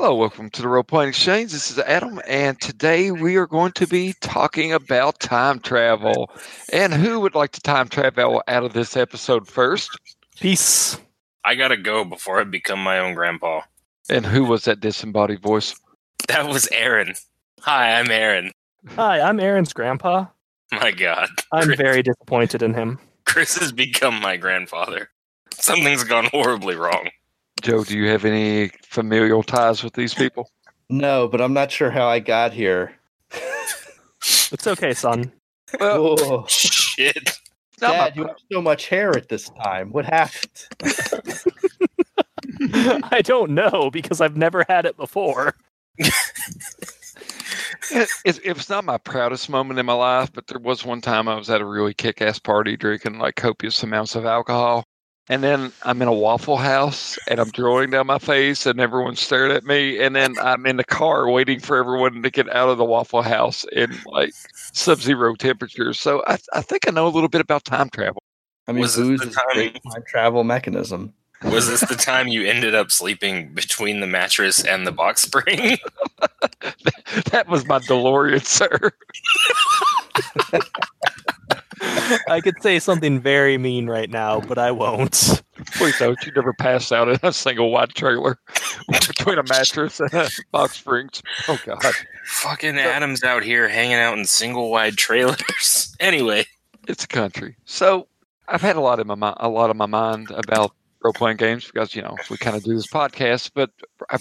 Hello, welcome to the Role Playing Exchange. This is Adam, and today we are going to be talking about time travel. And who would like to time travel out of this episode first? Peace. I gotta go before I become my own grandpa. And who was that disembodied voice? That was Aaron. Hi, I'm Aaron. Hi, I'm Aaron's grandpa. My God. I'm very disappointed in him. Chris has become my grandfather. Something's gone horribly wrong. Joe, do you have any familial ties with these people? No, but I'm not sure how I got here. It's okay, son. Well, oh, shit. Dad, you have so much hair at this time. What happened? I don't know, because I've never had it before. It was not my proudest moment in my life, but there was one time I was at a really kick-ass party drinking like copious amounts of alcohol. And then I'm in a Waffle House, and I'm drawing down my face, and everyone stared at me. And then I'm in the car waiting for everyone to get out of the Waffle House in, like, sub-zero temperatures. So I think I know a little bit about time travel. I mean, booze is a great time travel mechanism. Was this the time you ended up sleeping between the mattress and the box spring? That was my DeLorean, sir. I could say something very mean right now, but I won't. Please don't. You never pass out in a single wide trailer between a mattress and a box springs. Oh, God. Fucking Adam's out here hanging out in single wide trailers. Anyway. It's a country. So I've had a lot on my mind about role-playing games because, you know, we kind of do this podcast, but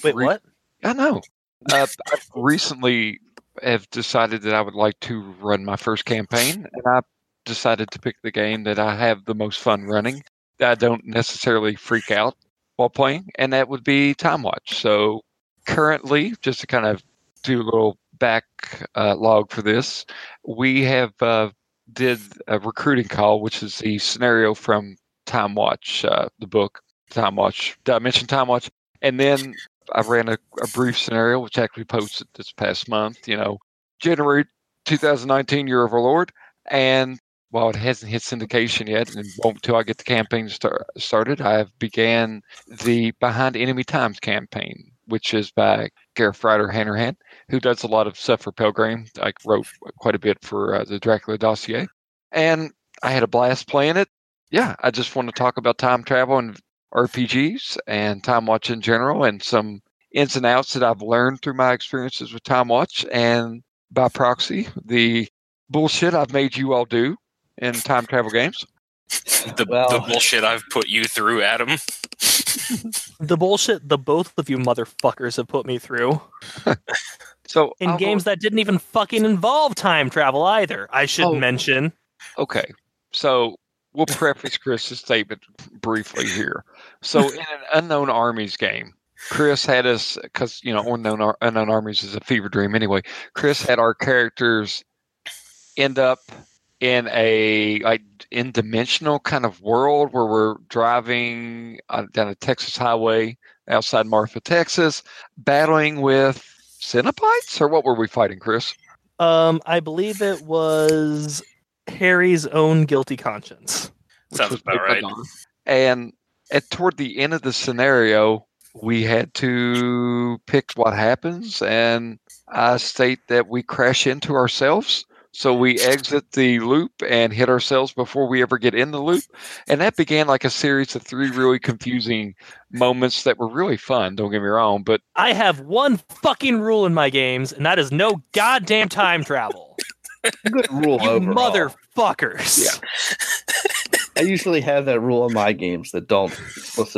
Wait, what? I know. I've recently have decided that I would like to run my first campaign, and I decided to pick the game that I have the most fun running, that I don't necessarily freak out while playing, and that would be Time Watch. So currently, just to kind of do a little back log for this, we have did a recruiting call, which is the scenario from Time Watch, the book, Time Watch. Did I mention Time Watch? And then I ran a brief scenario, which I actually posted this past month, you know, January 2019, Year of Our Lord, and while it hasn't hit syndication yet, and won't until I get the campaign started, I have began the Behind Enemy Times campaign, which is by Gareth Ryder Hanrahan, who does a lot of stuff for Pelgrim. I wrote quite a bit for the Dracula Dossier, and I had a blast playing it. Yeah, I just want to talk about time travel and RPGs and Time Watch in general, and some ins and outs that I've learned through my experiences with Time Watch, and by proxy, the bullshit I've made you all do in time travel games. The bullshit I've put you through, Adam. The bullshit the both of you motherfuckers have put me through. So in games that didn't even fucking involve time travel either, I should mention. Okay, so we'll preface Chris's statement briefly here. So in an Unknown Armies game, Chris had us, because, you know, Unknown Armies is a fever dream anyway. Chris had our characters end up in a in-dimensional kind of world where we're driving down a Texas highway outside Marfa, Texas, battling with Cenobites? Or what were we fighting, Chris? I believe it was Harry's own guilty conscience. Sounds about right. And toward the end of the scenario, we had to pick what happens, and I state that we crash into ourselves. So we exit the loop and hit ourselves before we ever get in the loop. And that began like a series of three really confusing moments that were really fun. Don't get me wrong, but I have one fucking rule in my games, and that is no goddamn time travel. Good rule overall. Motherfuckers. Yeah. I usually have that rule in my games that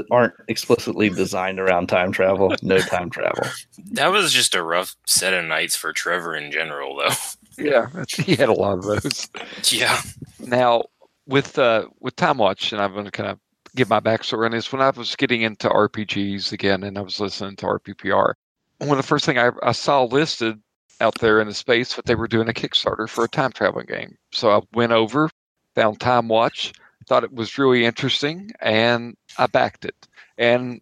aren't explicitly designed around time travel. No time travel. That was just a rough set of nights for Trevor in general, though. Yeah, he had a lot of those. Yeah. Now, with Time Watch, and I'm going to kind of give my backstory on this, when I was getting into RPGs again, and I was listening to RPPR, one of the first things I saw listed out there in the space that they were doing a Kickstarter for a time traveling game. So I went over, found Time Watch, thought it was really interesting, and I backed it. And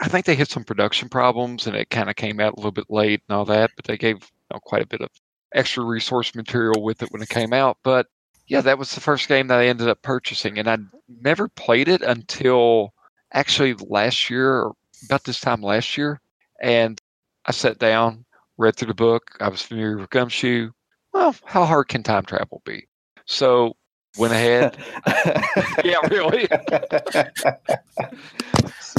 I think they hit some production problems, and it kind of came out a little bit late and all that, but they gave, you know, quite a bit of extra resource material with it when it came out. But yeah, that was the first game that I ended up purchasing, and I never played it until actually last year, or about this time last year. And I sat down, read through the book. I was familiar with Gumshoe. Well, how hard can time travel be? So went ahead. Yeah, really.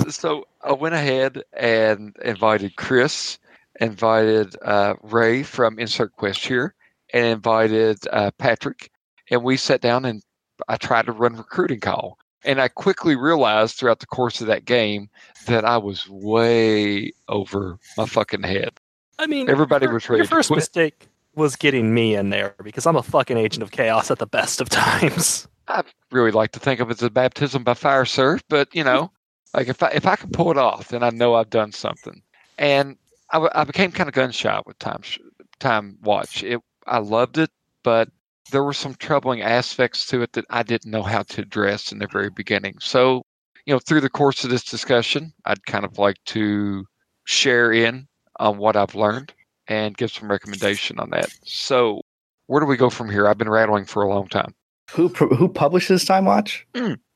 So I went ahead and invited Chris, invited Ray from Insert Quest here, and invited Patrick. And we sat down and I tried to run recruiting call. And I quickly realized throughout the course of that game that I was way over my fucking head. I mean, everybody was ready to quit. Your first mistake was getting me in there because I'm a fucking agent of chaos at the best of times. I really like to think of it as a baptism by fire, sir. But, you know, like if I can pull it off, then I know I've done something. And I became kind of gun shy with Time Watch. I loved it, but there were some troubling aspects to it that I didn't know how to address in the very beginning. So, you know, through the course of this discussion, I'd kind of like to share in on what I've learned and give some recommendation on that. So where do we go from here? I've been rattling for a long time. Who publishes Time Watch?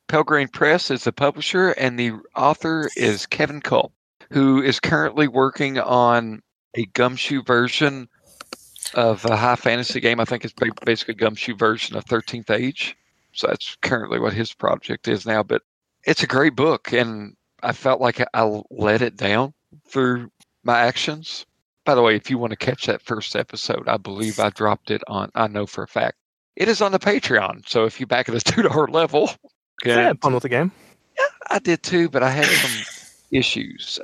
Pale Green Press is the publisher, and the author is Kevin Culp, who is currently working on a Gumshoe version of a high fantasy game. I think it's basically a Gumshoe version of 13th Age. So that's currently what his project is now. But it's a great book, and I felt like I let it down through my actions. By the way, if you want to catch that first episode, I believe I dropped it on, I know for a fact, it is on the Patreon. So if you back at a $2 level. Okay. I had fun with the game. Yeah, I did too, but I had some issues.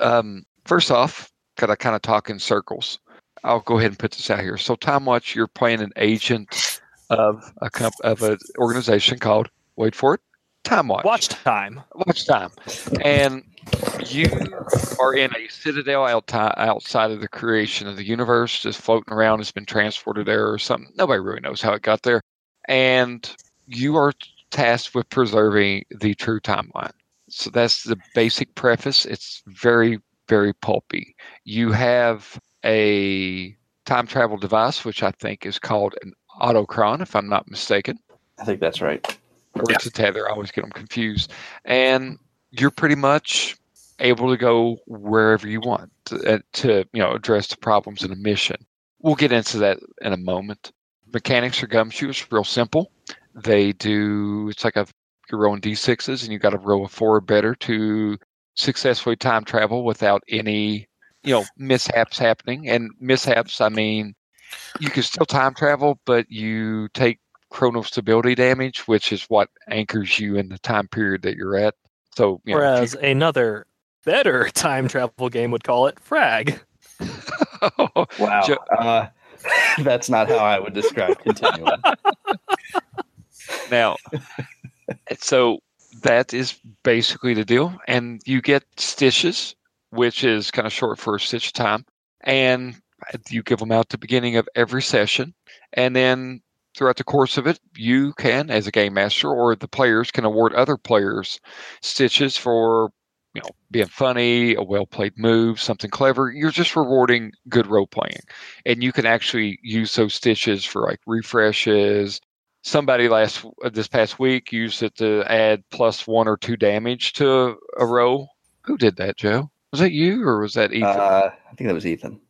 First off, because I kind of talk in circles, I'll go ahead and put this out here. So Time Watch, you're playing an agent of an organization called, wait for it, Time Watch. Watch Time. And you are in a citadel outside of the creation of the universe, just floating around. It's been transported there or something. Nobody really knows how it got there. And you are tasked with preserving the true timeline. So that's the basic preface. It's very, very pulpy. You have a time travel device, which I think is called an autochron, if I'm not mistaken. I think that's right. Or it's a tether. I always get them confused. And you're pretty much able to go wherever you want to address the problems in a mission. We'll get into that in a moment. Mechanics for Gumshoe is real simple. It's like you're rolling D6s, and you've got to roll a 4 or better to successfully time travel without any mishaps happening. And mishaps, I mean, you can still time travel, but you take chronostability damage, which is what anchors you in the time period that you're at. So, whereas another better time travel game would call it frag. Wow. That's not how I would describe Continuum. Now, so that is basically the deal. And you get stitches, which is kind of short for stitch time. And you give them out at the beginning of every session. And then throughout the course of it, you can, as a game master, or the players can award other players stitches for being funny, a well-played move, something clever. You're just rewarding good role-playing. And you can actually use those stitches for like refreshes. Somebody this past week used it to add +1 or 2 damage to a roll. Who did that, Joe? Was that you or was that Ethan? I think that was Ethan.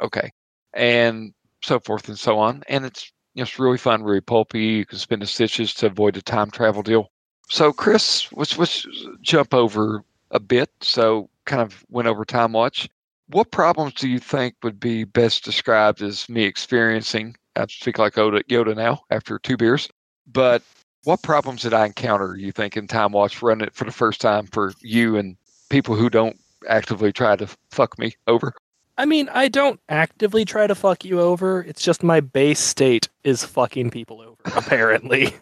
Okay. And so forth and so on. And it's really fun, really pulpy. You can spin the stitches to avoid the time travel deal. So, Chris, let's jump over a bit. So, kind of went over Time Watch. What problems do you think would be best described as me experiencing? I speak like Yoda now after 2 beers. But what problems did I encounter, you think, in Time Watch, running it for the first time for you and people who don't actively try to fuck me over? I mean, I don't actively try to fuck you over. It's just my base state is fucking people over, apparently.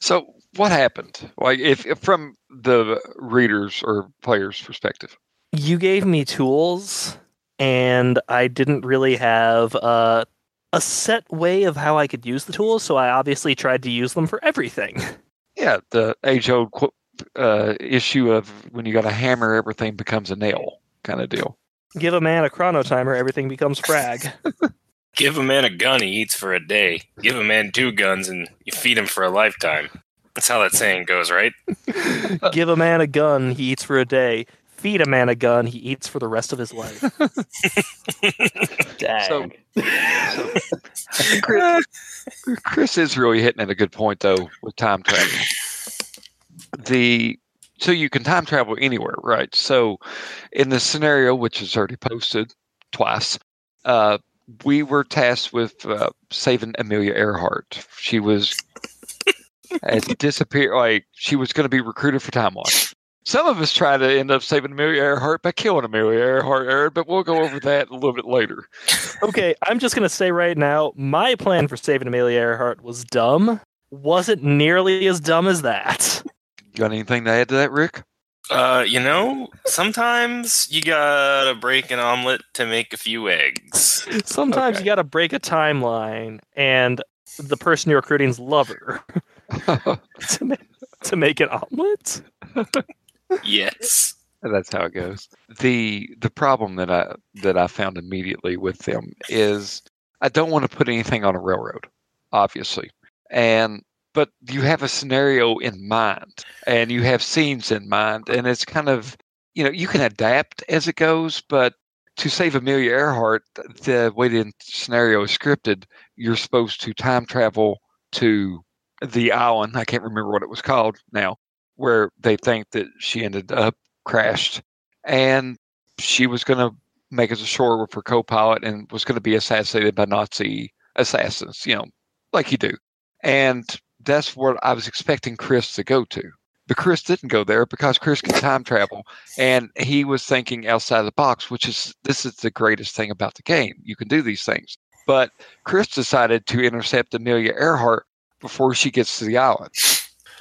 So what happened? Like, if from the reader's or player's perspective? You gave me tools, and I didn't really have a set way of how I could use the tools, so I obviously tried to use them for everything. Yeah, the age-old issue of when you got a hammer, everything becomes a nail kind of deal. Give a man a chrono timer, everything becomes frag. Give a man a gun, he eats for a day. Give a man 2 guns and you feed him for a lifetime. That's how that saying goes, right? Give a man a gun, he eats for a day. feed a man a gun, he eats for the rest of his life. Dang. So, Chris is really hitting at a good point, though, with time travel. So you can time travel anywhere, right? So in this scenario, which is already posted twice, we were tasked with saving Amelia Earhart. She was disappeared, like she was going to be recruited for Time Watch. Some of us try to end up saving Amelia Earhart by killing Amelia Earhart, but we'll go over that a little bit later. Okay, I'm just going to say right now, my plan for saving Amelia Earhart was dumb. Wasn't nearly as dumb as that. You got anything to add to that, Rick? Sometimes you gotta break an omelet to make a few eggs. Sometimes you gotta break a timeline and the person you're recruiting's lover to make an omelet? Yes. That's how it goes. The problem that I found immediately with them is I don't want to put anything on a railroad, obviously. But you have a scenario in mind and you have scenes in mind, and it's kind of, you can adapt as it goes, but to save Amelia Earhart, the way the scenario is scripted, you're supposed to time travel to the island. I can't remember what it was called now, where they think that she ended up crashed, and she was going to make it ashore with her co-pilot and was going to be assassinated by Nazi assassins, like you do. And that's what I was expecting Chris to go to. But Chris didn't go there because Chris can time travel. And he was thinking outside the box, which is, this is the greatest thing about the game. You can do these things. But Chris decided to intercept Amelia Earhart before she gets to the island.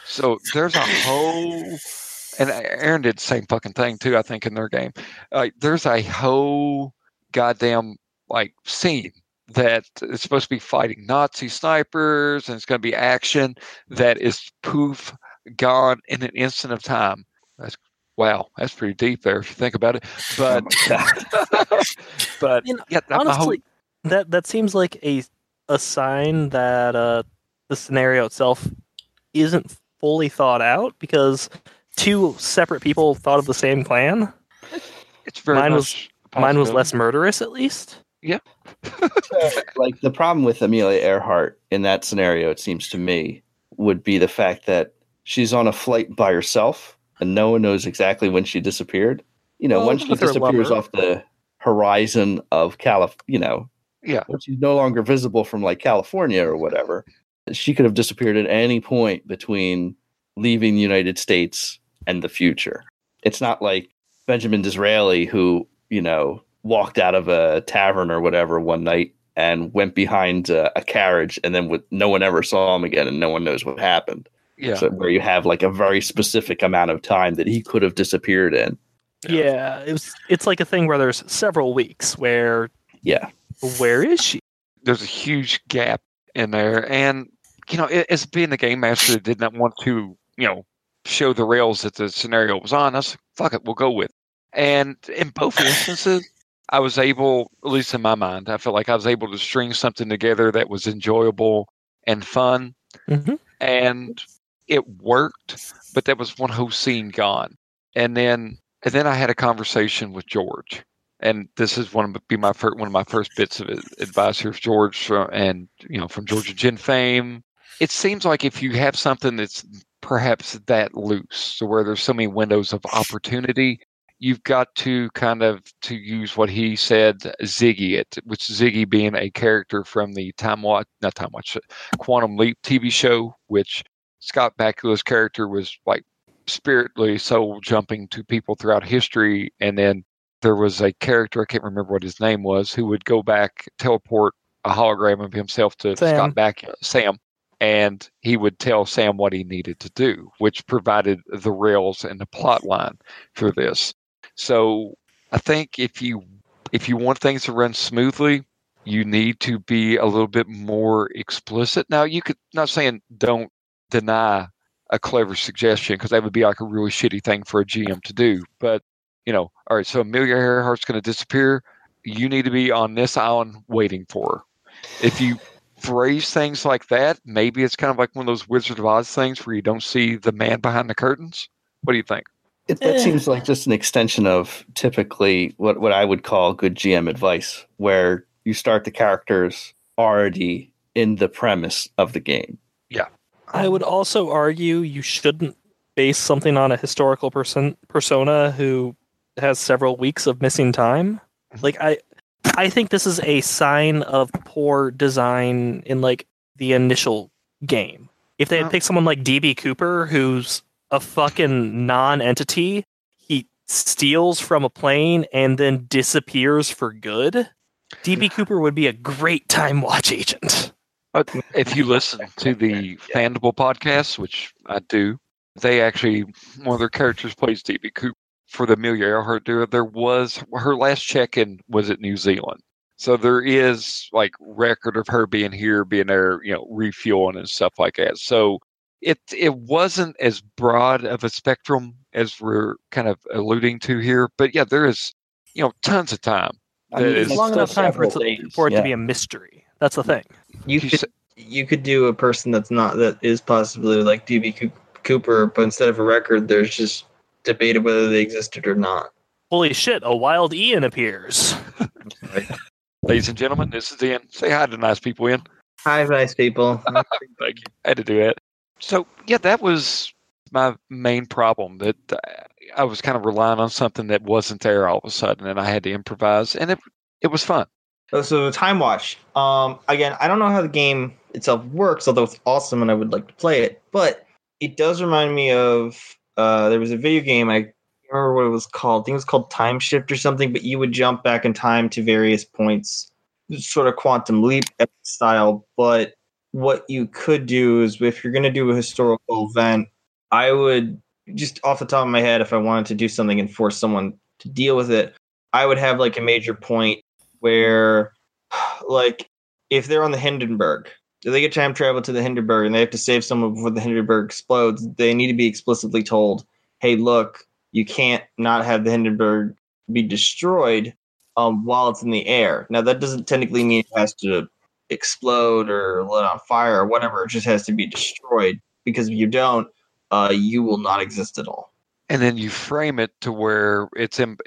So there's a whole... And Aaron did the same fucking thing, too, I think, in their game. There's a whole goddamn scene that it's supposed to be fighting Nazi snipers and it's going to be action that is poof gone in an instant of time. That's pretty deep there if you think about it. But that seems like a sign that the scenario itself isn't fully thought out, because two separate people thought of the same plan. It's very mine was less murderous, at least. Yeah. The problem with Amelia Earhart in that scenario, it seems to me, would be the fact that she's on a flight by herself and no one knows exactly when she disappeared. Once she disappears off the horizon of California, when she's no longer visible from California or whatever, she could have disappeared at any point between leaving the United States and the future. It's not like Benjamin Disraeli, who, walked out of a tavern or whatever one night and went behind a carriage, and then no one ever saw him again and no one knows what happened. Yeah. So where you have a very specific amount of time that he could have disappeared in. Yeah. It's like a thing where there's several weeks where, where is she? There's a huge gap in there. And, as being the game master that did not want to, show the rails that the scenario was on, I was like, fuck it, we'll go with it. And in both instances, I was able, at least in my mind, I felt like I was able to string something together that was enjoyable and fun. Mm-hmm. And it worked, but that was one whole scene gone. And then I had a conversation with George. And this is one of my first bits of advice here, George, and from Georgia Gen fame. It seems like if you have something that's perhaps that loose, so where there's so many windows of opportunity, you've got to kind of use what he said, Ziggy it, which Ziggy being a character from the Quantum Leap TV show, which Scott Bakula's character was spiritually soul jumping to people throughout history. And then there was a character, I can't remember what his name was, who would go back, teleport a hologram of himself to Scott Bakula, Sam. And he would tell Sam what he needed to do, which provided the rails and the plot line for this. So I think if you want things to run smoothly, you need to be a little bit more explicit. Now, you could, not saying don't deny a clever suggestion, because that would be a really shitty thing for a GM to do. But, all right, so Amelia Earhart's going to disappear. You need to be on this island waiting for her. If you phrase things like that, maybe it's kind of like one of those Wizard of Oz things where you don't see the man behind the curtains. What do you think? That seems like just an extension of typically what I would call good GM advice, where you start the characters already in the premise of the game. Yeah. I would also argue you shouldn't base something on a historical persona who has several weeks of missing time. Like, I think this is a sign of poor design in, like, the initial game. If they had picked someone like D.B. Cooper, who's a fucking non-entity, he steals from a plane and then disappears for good, D.B. Cooper would be a great Time Watch agent. If you listen to the Fandible podcast, which I do, they actually, one of their characters plays D.B. Cooper. For the Amelia Earhart duo, there was her last check-in was at New Zealand. So there is like record of her being here, being there, you know, refueling and stuff like that. So it wasn't as broad of a spectrum as we're kind of alluding to here. But yeah, there is, you know, tons of time. I mean, it's long enough time for it to be a mystery. That's the thing. You could do a person that is possibly like D.B. Cooper, but instead of a record, there's just debated whether they existed or not. Holy shit, a wild Ian appears. Right. Ladies and gentlemen, this is Ian. Say hi to nice people, Ian. Hi, nice people. Thank you. I had to do that. So, yeah, that was my main problem, that I was kind of relying on something that wasn't there all of a sudden, and I had to improvise, and it was fun. So, Time Watch. Again, I don't know how the game itself works, although it's awesome and I would like to play it, but it does remind me of... there was a video game, I can't remember what it was called. I think it was called Time Shift or something, but you would jump back in time to various points, sort of Quantum Leap style. But what you could do is, if you're going to do a historical event, I would, just off the top of my head, if I wanted to do something and force someone to deal with it, I would have like a major point where, like, if they're on the Hindenburg, they get time travel to the Hindenburg and they have to save someone before the Hindenburg explodes, they need to be explicitly told, hey, look, you can't not have the Hindenburg be destroyed while it's in the air. Now, that doesn't technically mean it has to explode or let on fire or whatever. It just has to be destroyed, because if you don't, you will not exist at all. And then you frame it to where it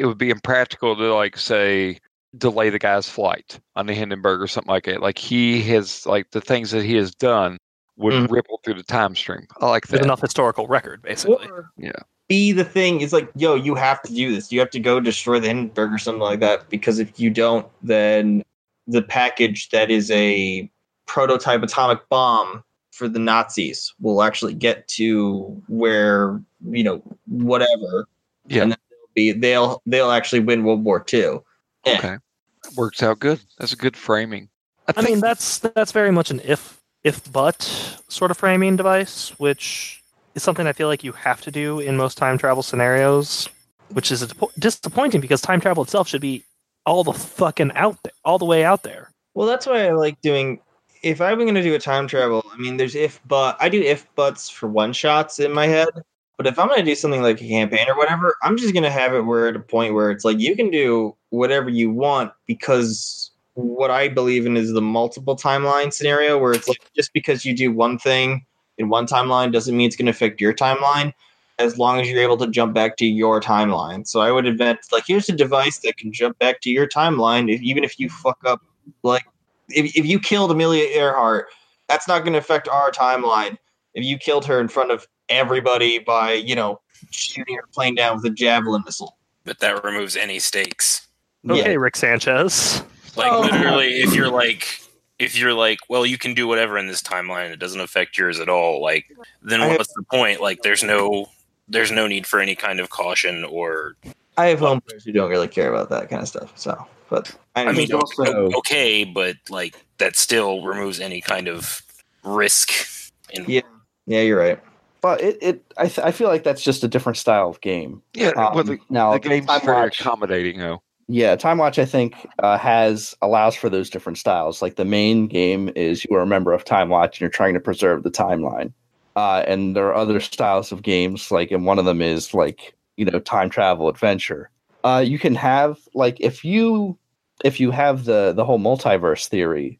would be impractical to, like, say... delay the guy's flight on the Hindenburg or something like that. Like, he has, like, the things that he has done would ripple through the time stream. I like that. There's enough historical record, basically. Or yeah. Be the thing is like, yo, you have to do this. You have to go destroy the Hindenburg or something like that, because if you don't, then the package that is a prototype atomic bomb for the Nazis will actually get to where, you know, whatever. Yeah. And then they'll actually win World War II. Yeah. Okay. Works out good. That's a good framing. I mean, that's very much an if but sort of framing device, which is something I feel like you have to do in most time travel scenarios, which is disappointing, because time travel itself should be all the fucking out there, all the way out there. Well, that's why I like doing. If I'm going to do a time travel, I mean, there's if but. I do if buts for one shots in my head, but if I'm going to do something like a campaign or whatever, I'm just going to have it where at a point where it's like, you can do whatever you want, because what I believe in is the multiple timeline scenario, where it's like, just because you do one thing in one timeline doesn't mean it's going to affect your timeline, as long as you're able to jump back to your timeline. So I would invent, like, here's a device that can jump back to your timeline. Even if you fuck up, like if you killed Amelia Earhart, that's not going to affect our timeline. If you killed her in front of everybody by, you know, shooting her plane down with a javelin missile. But that removes any stakes. Okay, yeah. Rick Sanchez. Like, literally, if you're like, well, you can do whatever in this timeline, it doesn't affect yours at all, like, then what's the point? Like, there's no need for any kind of caution or... I have home players who don't really care about that kind of stuff, so... But I mean, also... okay, but, like, that still removes any kind of risk. Yeah, you're right. But I feel like that's just a different style of game. Yeah, well, the game's very accommodating, though. Yeah, Time Watch, I think, allows for those different styles. Like, the main game is you are a member of Time Watch and you're trying to preserve the timeline. And there are other styles of games, like, and one of them is, like, you know, time travel adventure. You can have, like, if you have the whole multiverse theory,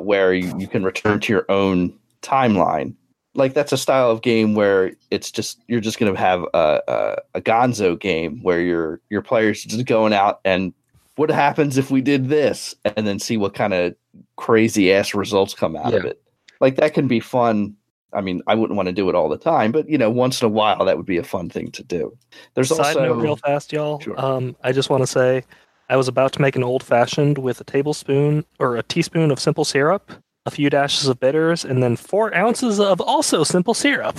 where you can return to your own timeline, like that's a style of game where it's just you're just going to have a gonzo game where your players just going out and what happens if we did this, and then see what kind of crazy ass results come out of it. Like that can be fun. I mean, I wouldn't want to do it all the time, but you know, once in a while, that would be a fun thing to do. There's Side note real fast, y'all. Sure. I just want to say I was about to make an old fashioned with a tablespoon or a teaspoon of simple syrup, a few dashes of bitters, and then 4 ounces of also simple syrup.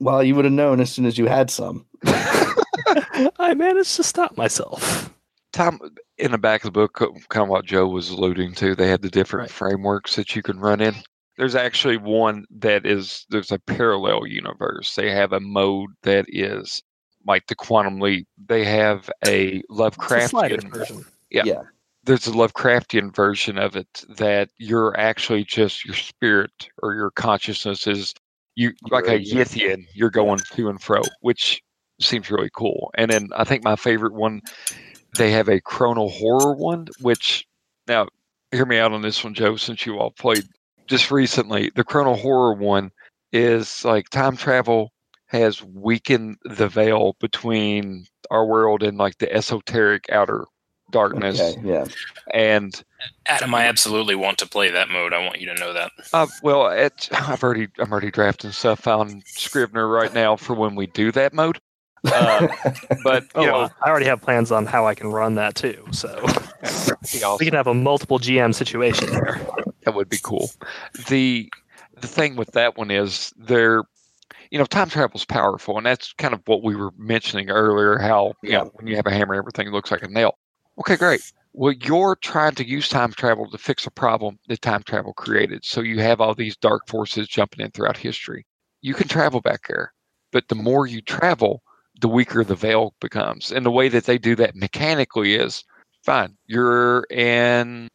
Well, you would have known as soon as you had some. I managed to stop myself. Tom, in the back of the book, kind of what Joe was alluding to, they had the different frameworks that you can run in. There's actually one that is, there's a parallel universe. They have a mode that is like the Quantum Leap. They have a Lovecraftian version. Yeah. There's a Lovecraftian version of it that you're actually just your spirit or your consciousness is you like a Yithian. You're going to and fro, which seems really cool. And then I think my favorite one, they have a chrono horror one, which now hear me out on this one, Joe, since you all played. Just recently, the chrono horror one is like time travel has weakened the veil between our world and like the esoteric outer darkness. Okay, yeah. And Adam, I absolutely want to play that mode. I want you to know that. Well, I'm already drafting stuff on Scrivener right now for when we do that mode. But you know, I already have plans on how I can run that too. So we can have a multiple GM situation there. That would be cool. The thing with that one is they're, you know, time travel is powerful, and that's kind of what we were mentioning earlier. How you know, when you have a hammer, everything looks like a nail. Okay, great. Well, you're trying to use time travel to fix a problem that time travel created. So you have all these dark forces jumping in throughout history. You can travel back there, but the more you travel, the weaker the veil becomes. And the way that they do that mechanically is fine. You're in,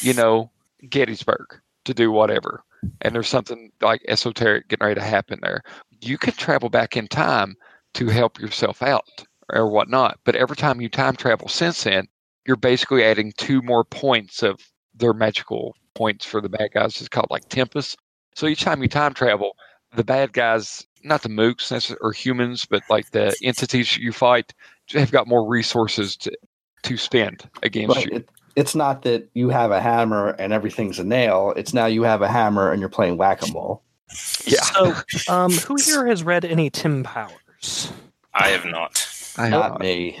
you know, Gettysburg to do whatever, and there's something like esoteric getting ready to happen there. You can travel back in time to help yourself out or whatnot, but every time you time travel since then, you're basically adding 2 more points of their magical points for the bad guys. It's called like Tempest. So each time you time travel, the bad guys, not the mooks or humans, but like the entities you fight, have got more resources to spend against you. It's not that you have a hammer and everything's a nail. It's now you have a hammer and you're playing whack-a-mole. Yeah. So, who here has read any Tim Powers? I have not. Not me,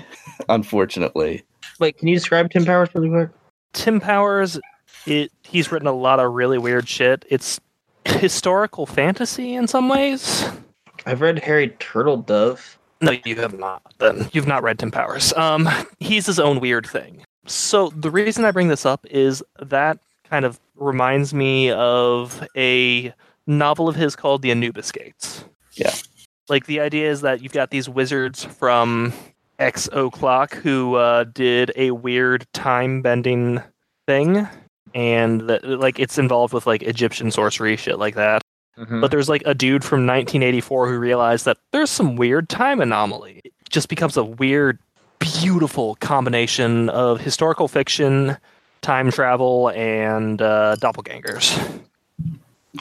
unfortunately. Wait, can you describe Tim Powers really quick? Tim Powers, he's written a lot of really weird shit. It's historical fantasy in some ways. I've read Harry Turtledove. No, you have not. Then you've not read Tim Powers. He's his own weird thing. So the reason I bring this up is that kind of reminds me of a novel of his called The Anubis Gates. Yeah. Like the idea is that you've got these wizards from X O'Clock who did a weird time bending thing. And that, like, it's involved with like Egyptian sorcery, shit like that. Mm-hmm. But there's like a dude from 1984 who realized that there's some weird time anomaly. It just becomes a weird, beautiful combination of historical fiction, time travel, and doppelgangers.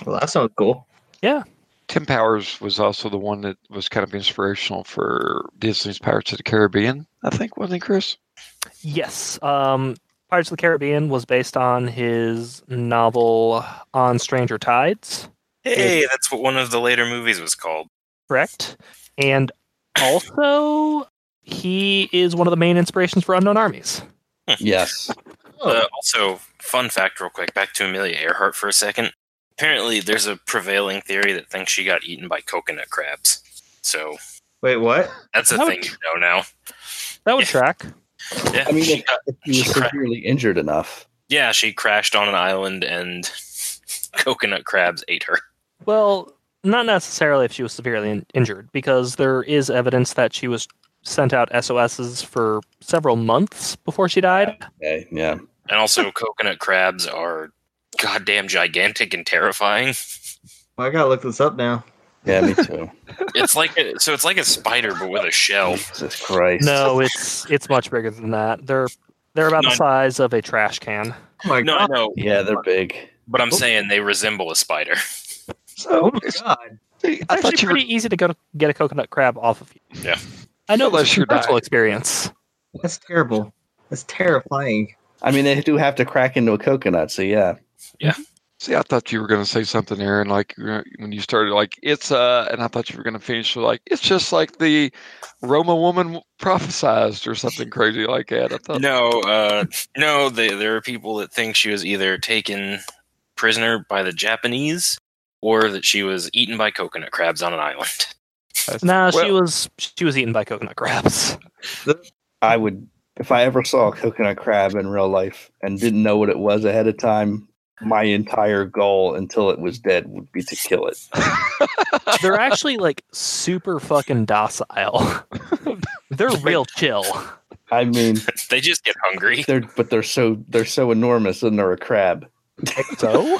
Well, that sounds cool. Yeah. Tim Powers was also the one that was kind of inspirational for Disney's Pirates of the Caribbean, I think, wasn't he, Chris? Yes. Pirates of the Caribbean was based on his novel On Stranger Tides. Hey, that's what one of the later movies was called. Correct. And also... he is one of the main inspirations for Unknown Armies. Yes. Also, fun fact real quick, back to Amelia Earhart for a second. Apparently, there's a prevailing theory that thinks she got eaten by coconut crabs. So, wait, what? That's a thing you know now. That would track. Yeah, I mean, if she was severely injured enough. Yeah, she crashed on an island and coconut crabs ate her. Well, not necessarily if she was severely injured, because there is evidence that she was sent out SOSs for several months before she died. Okay, yeah. And also coconut crabs are goddamn gigantic and terrifying. Well, I gotta look this up now. Yeah, me too. It's like a spider but with a shell. Jesus Christ. No, it's much bigger than that. They're about the size of a trash can. Oh my God. No. Yeah, they're big. But I'm saying they resemble a spider. So, oh my God. It's actually pretty easy to go to get a coconut crab off of you. Yeah. I know that's your personal experience. That's terrible. That's terrifying. I mean, they do have to crack into a coconut, so yeah. Yeah. See, I thought you were going to say something, Aaron, like when you started, like, it's, and I thought you were going to finish, like, it's just like the Roma woman prophesized or something crazy like that. I thought. No, there are people that think she was either taken prisoner by the Japanese or that she was eaten by coconut crabs on an island. No, she was eaten by coconut crabs. I would, if I ever saw a coconut crab in real life and didn't know what it was ahead of time, my entire goal until it was dead would be to kill it. They're actually like super fucking docile. They're real chill. I mean, they just get hungry. They're so enormous, and they're a crab. So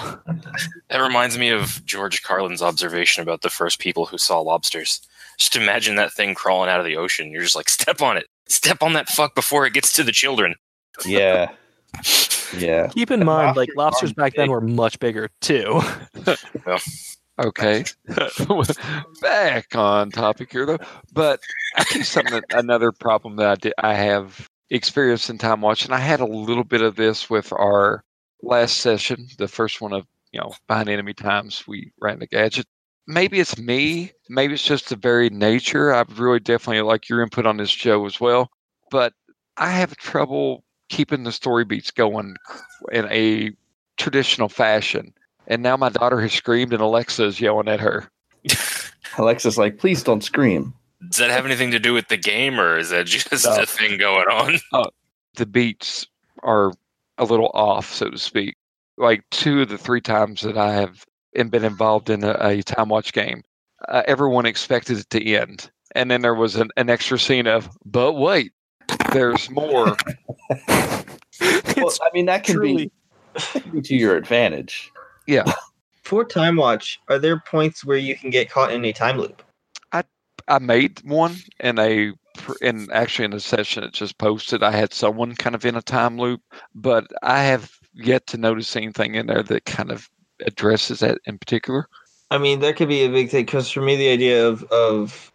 that reminds me of George Carlin's observation about the first people who saw lobsters. Just imagine that thing crawling out of the ocean. You're just like, step on it. Step on that fuck before it gets to the children. Yeah. Yeah. Keep in mind, like, lobsters back then were much bigger too. Well, okay. Back on topic here, though. But I think another problem that I have experienced in Time Watch, and I had a little bit of this with our last session, the first one of, Behind Enemy Times, we ran the gadget. Maybe it's me. Maybe it's just the very nature. I really definitely like your input on this, Joe, as well. But I have trouble keeping the story beats going in a traditional fashion. And now my daughter has screamed and Alexa is yelling at her. Alexa's like, please don't scream. Does that have anything to do with the game, or is that just a thing going on? The beats are a little off, so to speak. Like 2 of the 3 times that I have been involved in a Time Watch game, everyone expected it to end. And then there was an extra scene of, but wait, there's more. Well, I mean, that can be to your advantage. Yeah. For Time Watch, are there points where you can get caught in a time loop? I made one in a session it just posted. I had someone kind of in a time loop, but I have yet to notice anything in there that kind of addresses that in particular. I mean, that could be a big thing, because for me, the idea of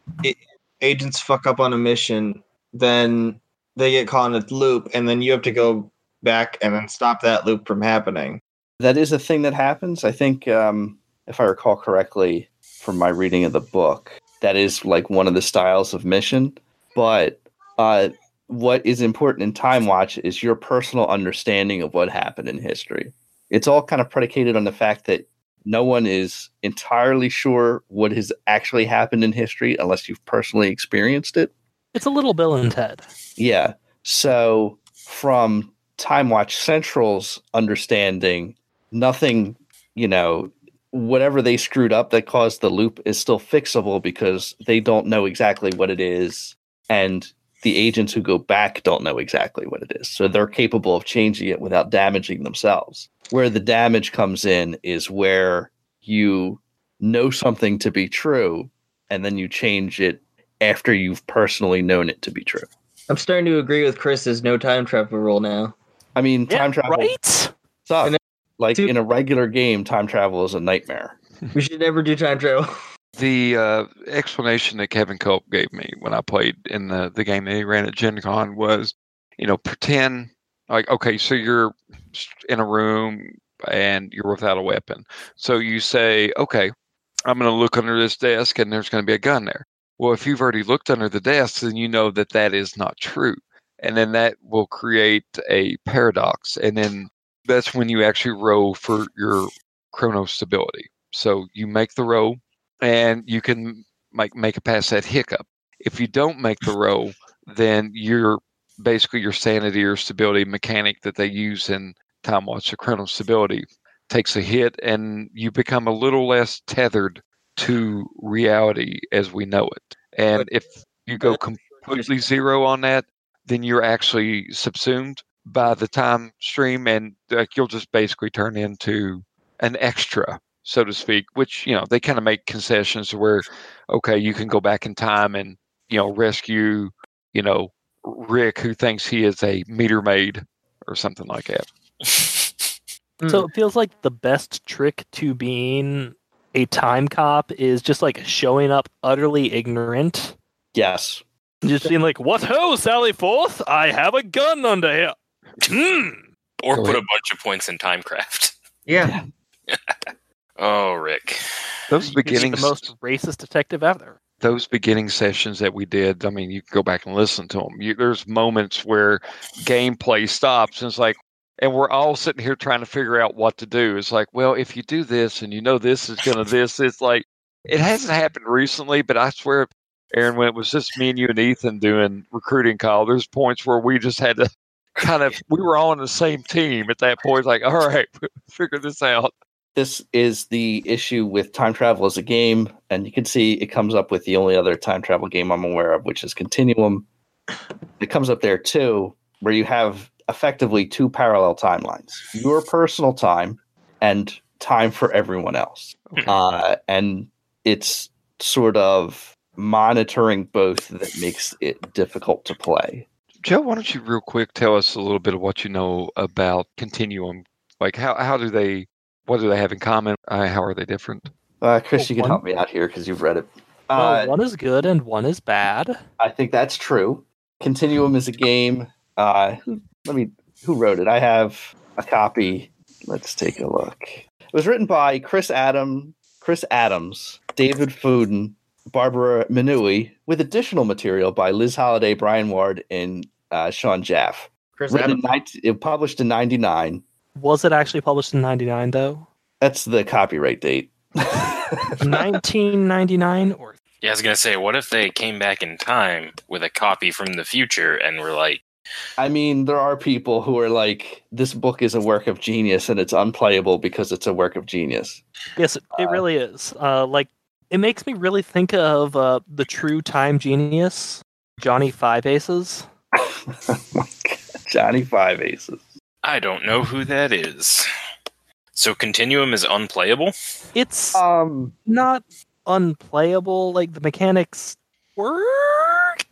agents fuck up on a mission, then they get caught in a loop, and then you have to go back and then stop that loop from happening. That is a thing that happens. I think, if I recall correctly from my reading of the book, that is like one of the styles of mission. But what is important in Time Watch is your personal understanding of what happened in history. It's all kind of predicated on the fact that no one is entirely sure what has actually happened in history unless you've personally experienced it. It's a little Bill and Ted. Yeah. So from Time Watch Central's understanding, nothing, whatever they screwed up that caused the loop is still fixable because they don't know exactly what it is. And the agents who go back don't know exactly what it is. So they're capable of changing it without damaging themselves. Where the damage comes in is where you know something to be true and then you change it after you've personally known it to be true. I'm starting to agree with Chris's no time travel rule now. I mean, time travel, right? Sucks. Like in a regular game, time travel is a nightmare. We should never do time travel. The explanation that Kevin Culp gave me when I played in the game that he ran at Gen Con was, pretend like, okay, so you're in a room and you're without a weapon. So you say, okay, I'm going to look under this desk and there's going to be a gun there. Well, if you've already looked under the desk, then you know that that is not true. And then that will create a paradox. And then that's when you actually roll for your chronostability. So you make the roll and you can make it past that hiccup. If you don't make the roll, then you're basically your sanity or stability mechanic that they use in Time Watch, the chronostability, takes a hit and you become a little less tethered to reality as we know it. And if you go completely zero on that, then you're actually subsumed by the time stream and you'll just basically turn into an extra, so to speak, which, they kind of make concessions where, okay, you can go back in time and, rescue, Rick, who thinks he is a meter maid or something like that. So it feels like the best trick to being a time cop is just like showing up utterly ignorant. Yes. Just being like, what ho, Sally Forth? I have a gun under here. Or put a bunch of points in Timecraft. Yeah. Oh, Rick. Those beginnings, the most racist detective ever. Those beginning sessions that we did, I mean, you can go back and listen to them. There's moments where gameplay stops and it's like, and we're all sitting here trying to figure out what to do. It's like, well, if you do this and you know this is going to this, it's like, it hasn't happened recently, but I swear, Aaron, when it was just me and you and Ethan doing recruiting call, there's points where we just had to kind of, we were all on the same team at that point. It's like, all right, figure this out. This is the issue with time travel as a game, and you can see it comes up with the only other time travel game I'm aware of, which is Continuum. It comes up there, too, where you have effectively two parallel timelines. Your personal time and time for everyone else. And it's sort of monitoring both that makes it difficult to play. Joe, why don't you real quick tell us a little bit of what you know about Continuum? Like, how do they... What do they have in common? How are they different? Chris, you can help me out here because you've read it. One is good and one is bad. I think that's true. Continuum is a game. Who wrote it? I have a copy. Let's take a look. It was written by Chris Adams, David Foden, Barbara Minui, with additional material by Liz Holliday, Brian Ward, and Sean Jaff. It published in 1999. Was it actually published in 1999, though? That's the copyright date. 1999? Or yeah, I was going to say, what if they came back in time with a copy from the future and were like... I mean, there are people who are like, this book is a work of genius and it's unplayable because it's a work of genius. Yes, it really is. It makes me really think of the true time genius, Johnny Five Aces. Oh my God, Johnny Five Aces. I don't know who that is. So Continuum is unplayable? It's not unplayable. Like, the mechanics work?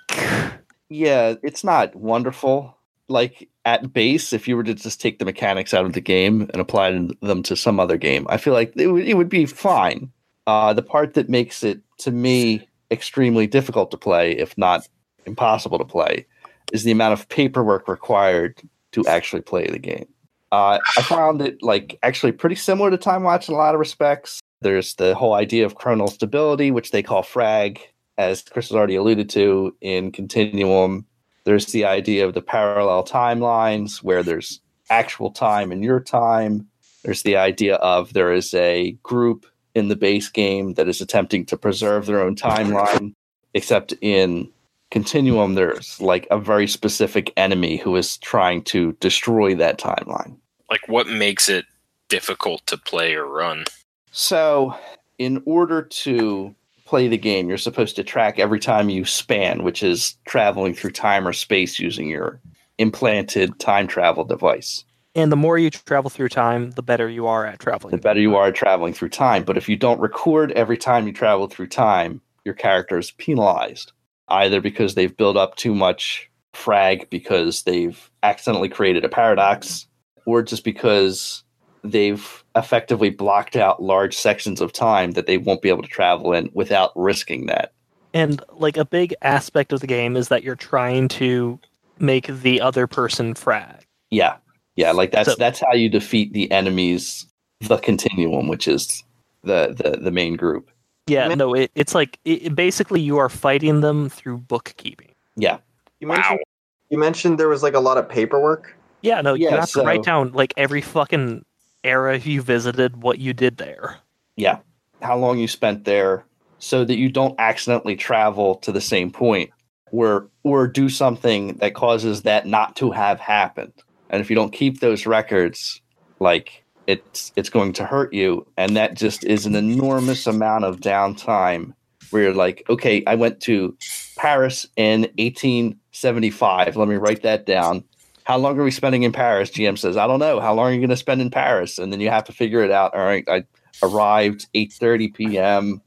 Yeah, it's not wonderful. Like, at base, if you were to just take the mechanics out of the game and apply them to some other game, I feel like it would be fine. The part that makes it, to me, extremely difficult to play, if not impossible to play, is the amount of paperwork required to actually play the game. I found it actually pretty similar to Time Watch in a lot of respects. There's the whole idea of chronal stability, which they call frag, as Chris has already alluded to in Continuum. There's the idea of the parallel timelines where there's actual time and your time. There's the idea of there is a group in the base game that is attempting to preserve their own timeline, except in Continuum, there's a very specific enemy who is trying to destroy that timeline. What makes it difficult to play or run? So, in order to play the game, you're supposed to track every time you span, which is traveling through time or space using your implanted time travel device. And the more you travel through time, the better you are at traveling. The better you are at traveling through time. But if you don't record every time you travel through time, your character is penalized. Either because they've built up too much frag because they've accidentally created a paradox, or just because they've effectively blocked out large sections of time that they won't be able to travel in without risking that. And a big aspect of the game is that you're trying to make the other person frag. Yeah. Yeah, that's how you defeat the enemies, the Continuum, which is the main group. Yeah, no, it's basically you are fighting them through bookkeeping. Yeah. You mentioned there was a lot of paperwork. Yeah, no, you have to write down every fucking era you visited, what you did there. Yeah. How long you spent there so that you don't accidentally travel to the same point or do something that causes that not to have happened. And if you don't keep those records, it's going to hurt you, and that just is an enormous amount of downtime where you're okay, I went to Paris in 1875. Let me write that down. How long are we spending in Paris? GM says, I don't know. How long are you going to spend in Paris? And then you have to figure it out. All right, I arrived 8:30 p.m.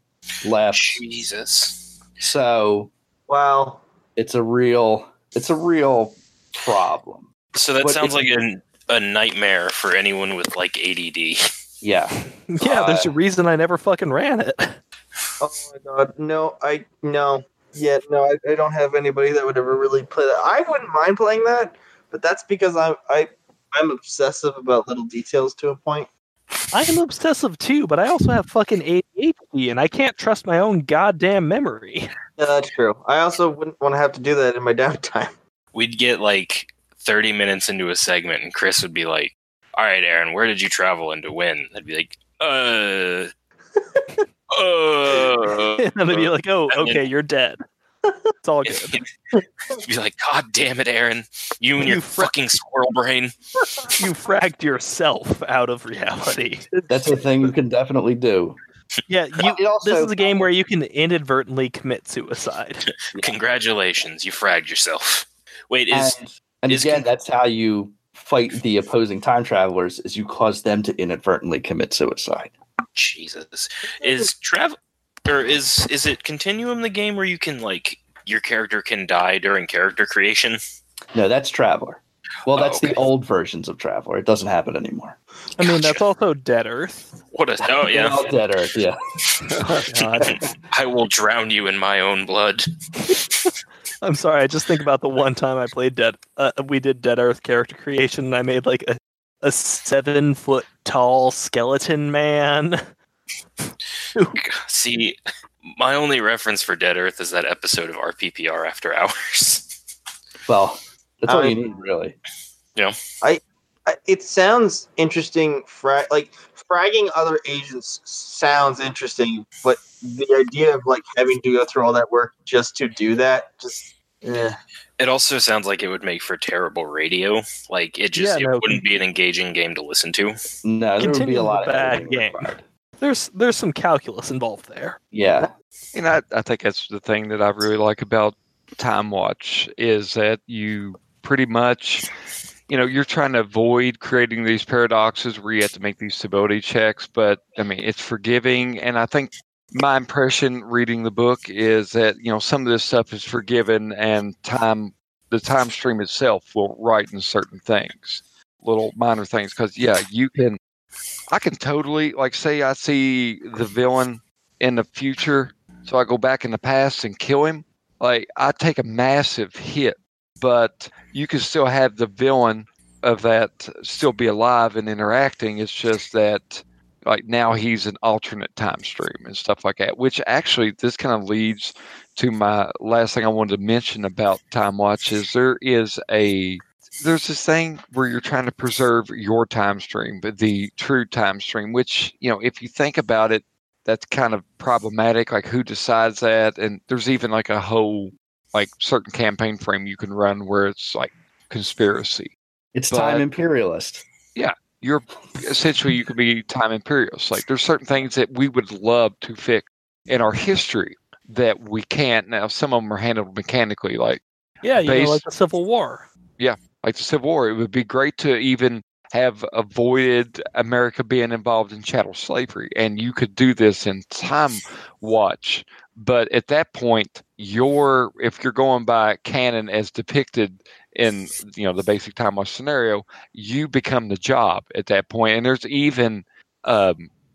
left. Jesus. So, well, it's a real problem. So that sounds like a nightmare for anyone with ADD. Yeah. Yeah, there's a reason I never fucking ran it. Oh my god. No, I don't have anybody that would ever really play that. I wouldn't mind playing that, but that's because I'm obsessive about little details to a point. I am obsessive too, but I also have fucking ADHD, and I can't trust my own goddamn memory. Yeah, that's true. I also wouldn't want to have to do that in my downtime. We'd get like 30 minutes into a segment, and Chris would be like, "All right, Aaron, where did you travel and to when?" I'd be like, and then I'd be like, "Oh, okay, you're dead. It's all good." I'd be like, "God damn it, Aaron! You and your fucking squirrel brain. You fragged yourself out of reality." That's a thing you can definitely do. Yeah, this is a game where you can inadvertently commit suicide. Congratulations, you fragged yourself. Wait, that's how you fight the opposing time travelers, is you cause them to inadvertently commit suicide. Jesus. Is it Continuum, the game where you can, like, your character can die during character creation? No, that's Traveler. Well, that's the old versions of Traveler. It doesn't happen anymore. I mean, that's also Dead Earth. Dead Earth, yeah. Oh, God. I will drown you in my own blood. I'm sorry. I just think about the one time I played we did Dead Earth character creation, and I made like a 7-foot tall skeleton man. See, my only reference for Dead Earth is that episode of RPPR After Hours. Well, that's all you need, really. Yeah. It sounds interesting. Like fragging other agents sounds interesting, but the idea of like having to go through all that work just to do that, just yeah. It also sounds like it would make for terrible radio. Like wouldn't be an engaging game to listen to. No, there would be a lot of bad game. There's some calculus involved there. Yeah, and I think that's the thing that I really like about Time Watch is that you pretty much, you know, you're trying to avoid creating these paradoxes where you have to make these stability checks, but I mean, it's forgiving. And I think my impression reading the book is that, you know, some of this stuff is forgiven and the time stream itself will write in certain things, little minor things. Cause I can totally, like, say I see the villain in the future. So I go back in the past and kill him. Like, I take a massive hit, but you can still have the villain of that still be alive and interacting. It's just that, like, now he's an alternate time stream and stuff like that, which actually this kind of leads to my last thing I wanted to mention about Time Watch is there's this thing where you're trying to preserve your time stream, but the true time stream, which, you know, if you think about it, that's kind of problematic. Like, who decides that? And there's even like a whole, like, certain campaign frame you can run where it's like conspiracy. It's time imperialist. Yeah. You could be time imperialist. Like, there's certain things that we would love to fix in our history that we can't. Now, some of them are handled mechanically. Like, yeah, like the Civil War. Yeah. Like the Civil War. It would be great to even have avoided America being involved in chattel slavery, and you could do this in Time Watch. But at that point, if you're going by canon as depicted in, you know, the basic Time Watch scenario, you become the job at that point. And there's even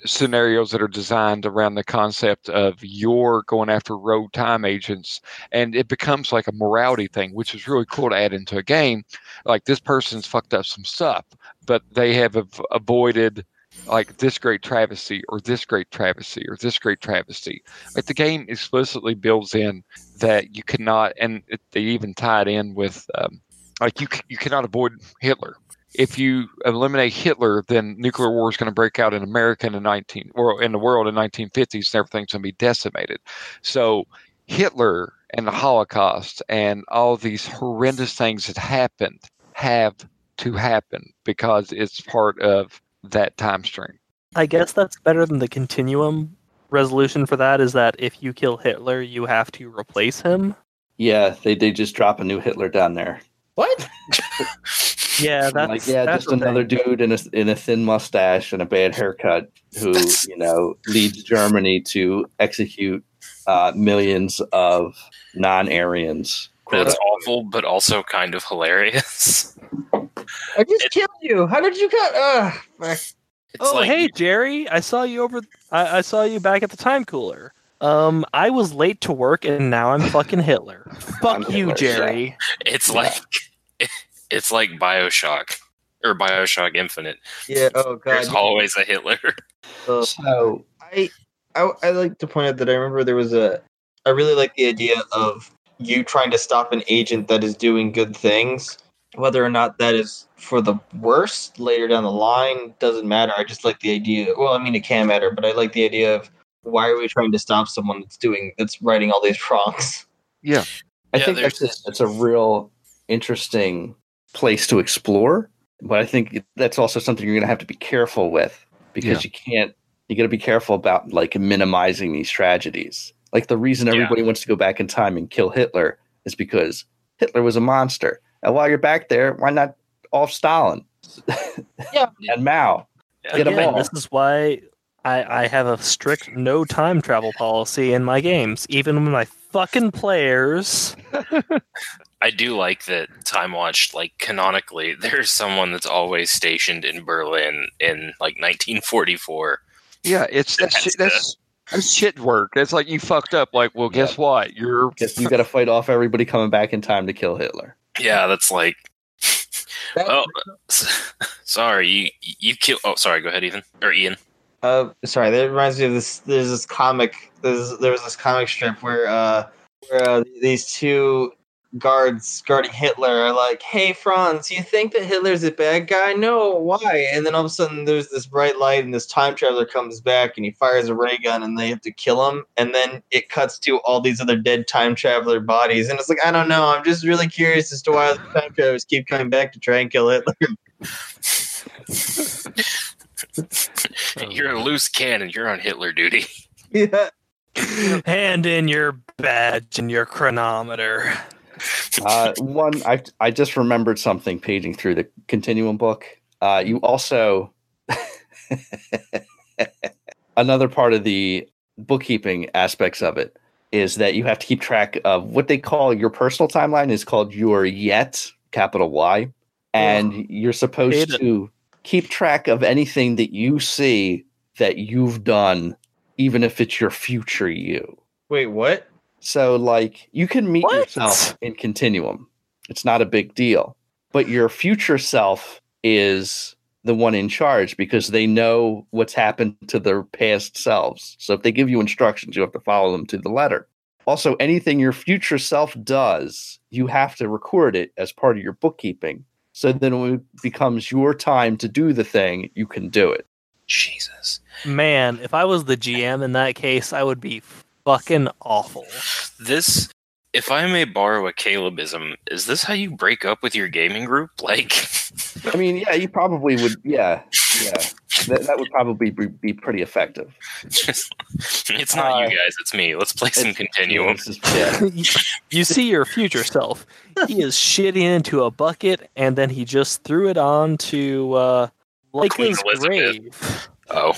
scenarios that are designed around the concept of you're going after rogue time agents, and it becomes like a morality thing, which is really cool to add into a game. Like, this person's fucked up some stuff, but they have avoided like this great travesty or this great travesty or this great travesty. Like, the game explicitly builds in that you cannot, and they even tie it in with like you cannot avoid Hitler. If you eliminate Hitler, then nuclear war is going to break out in America in the world in 1950s, and everything's going to be decimated. So Hitler and the Holocaust and all these horrendous things that happened have to happen because it's part of that time stream. I guess that's better than the Continuum resolution for that, is that if you kill Hitler, you have to replace him. Yeah, they just drop a new Hitler down there. What? Yeah, that's just another dude in a thin mustache and a bad haircut who, you know, leads Germany to execute millions of non-Aryans. That's awful, but also kind of hilarious. I just killed you. How did you cut? It's hey Jerry, I saw you over. I saw you back at the time cooler. I was late to work, and now I'm fucking Hitler. Fuck you, Hitler, Jerry. Yeah. It's like BioShock or BioShock Infinite. Yeah. Oh god. There's always a Hitler. So I like to point out that I remember there was a. I really like the idea of you trying to stop an agent that is doing good things. Whether or not that is for the worst later down the line doesn't matter. I just like the idea. Well, I mean, it can matter, but I like the idea of why are we trying to stop someone that's writing all these wrongs? Yeah, I think that's a real interesting place to explore. But I think that's also something you're going to have to be careful with because you can't. You got to be careful about like minimizing these tragedies. Like the reason everybody wants to go back in time and kill Hitler is because Hitler was a monster. And while you're back there, why not off Stalin? Yeah. And Mao. Yeah. Get them all. This is why I have a strict no time travel policy in my games, even with my fucking players. I do like that Time Watch, like canonically, there's someone that's always stationed in Berlin in like 1944. Yeah, it's that's shit work. It's like you fucked up. Like, well, guess what? You got to fight off everybody coming back in time to kill Hitler. Yeah, that's like. Oh, sorry. You kill. Oh, sorry. Go ahead, Ethan or Ian. Sorry. That reminds me of this. There's this comic. There was this comic strip where these two guards guarding Hitler are like, "Hey, Franz, you think that Hitler's a bad guy? No, why?" And then all of a sudden, there's this bright light, and this time traveler comes back, and he fires a ray gun, and they have to kill him. And then it cuts to all these other dead time traveler bodies, and it's like, I don't know. I'm just really curious as to why the time travelers keep coming back to try and kill Hitler. You're a loose cannon. You're on Hitler duty. Yeah. Hand in your badge and your chronometer. I just remembered something paging through the Continuum book. You also another part of the bookkeeping aspects of it is that you have to keep track of what they call your personal timeline is called your yet, capital Y, and you're supposed to keep track of anything that you see that you've done, even if it's your future you. Wait, what? So, like, you can meet yourself in Continuum. It's not a big deal. But your future self is the one in charge because they know what's happened to their past selves. So if they give you instructions, you have to follow them to the letter. Also, anything your future self does, you have to record it as part of your bookkeeping. So then when it becomes your time to do the thing, you can do it. Jesus. Man, if I was the GM in that case, I would be fucking awful. This, if I may borrow a Calebism, is this how you break up with your gaming group? Like, I mean, yeah, you probably would. Yeah, that would probably be pretty effective. Just, it's not you guys, it's me. Let's play some Continuum. You see your future self. He is shitting into a bucket, and then he just threw it on to like his grave. Oh.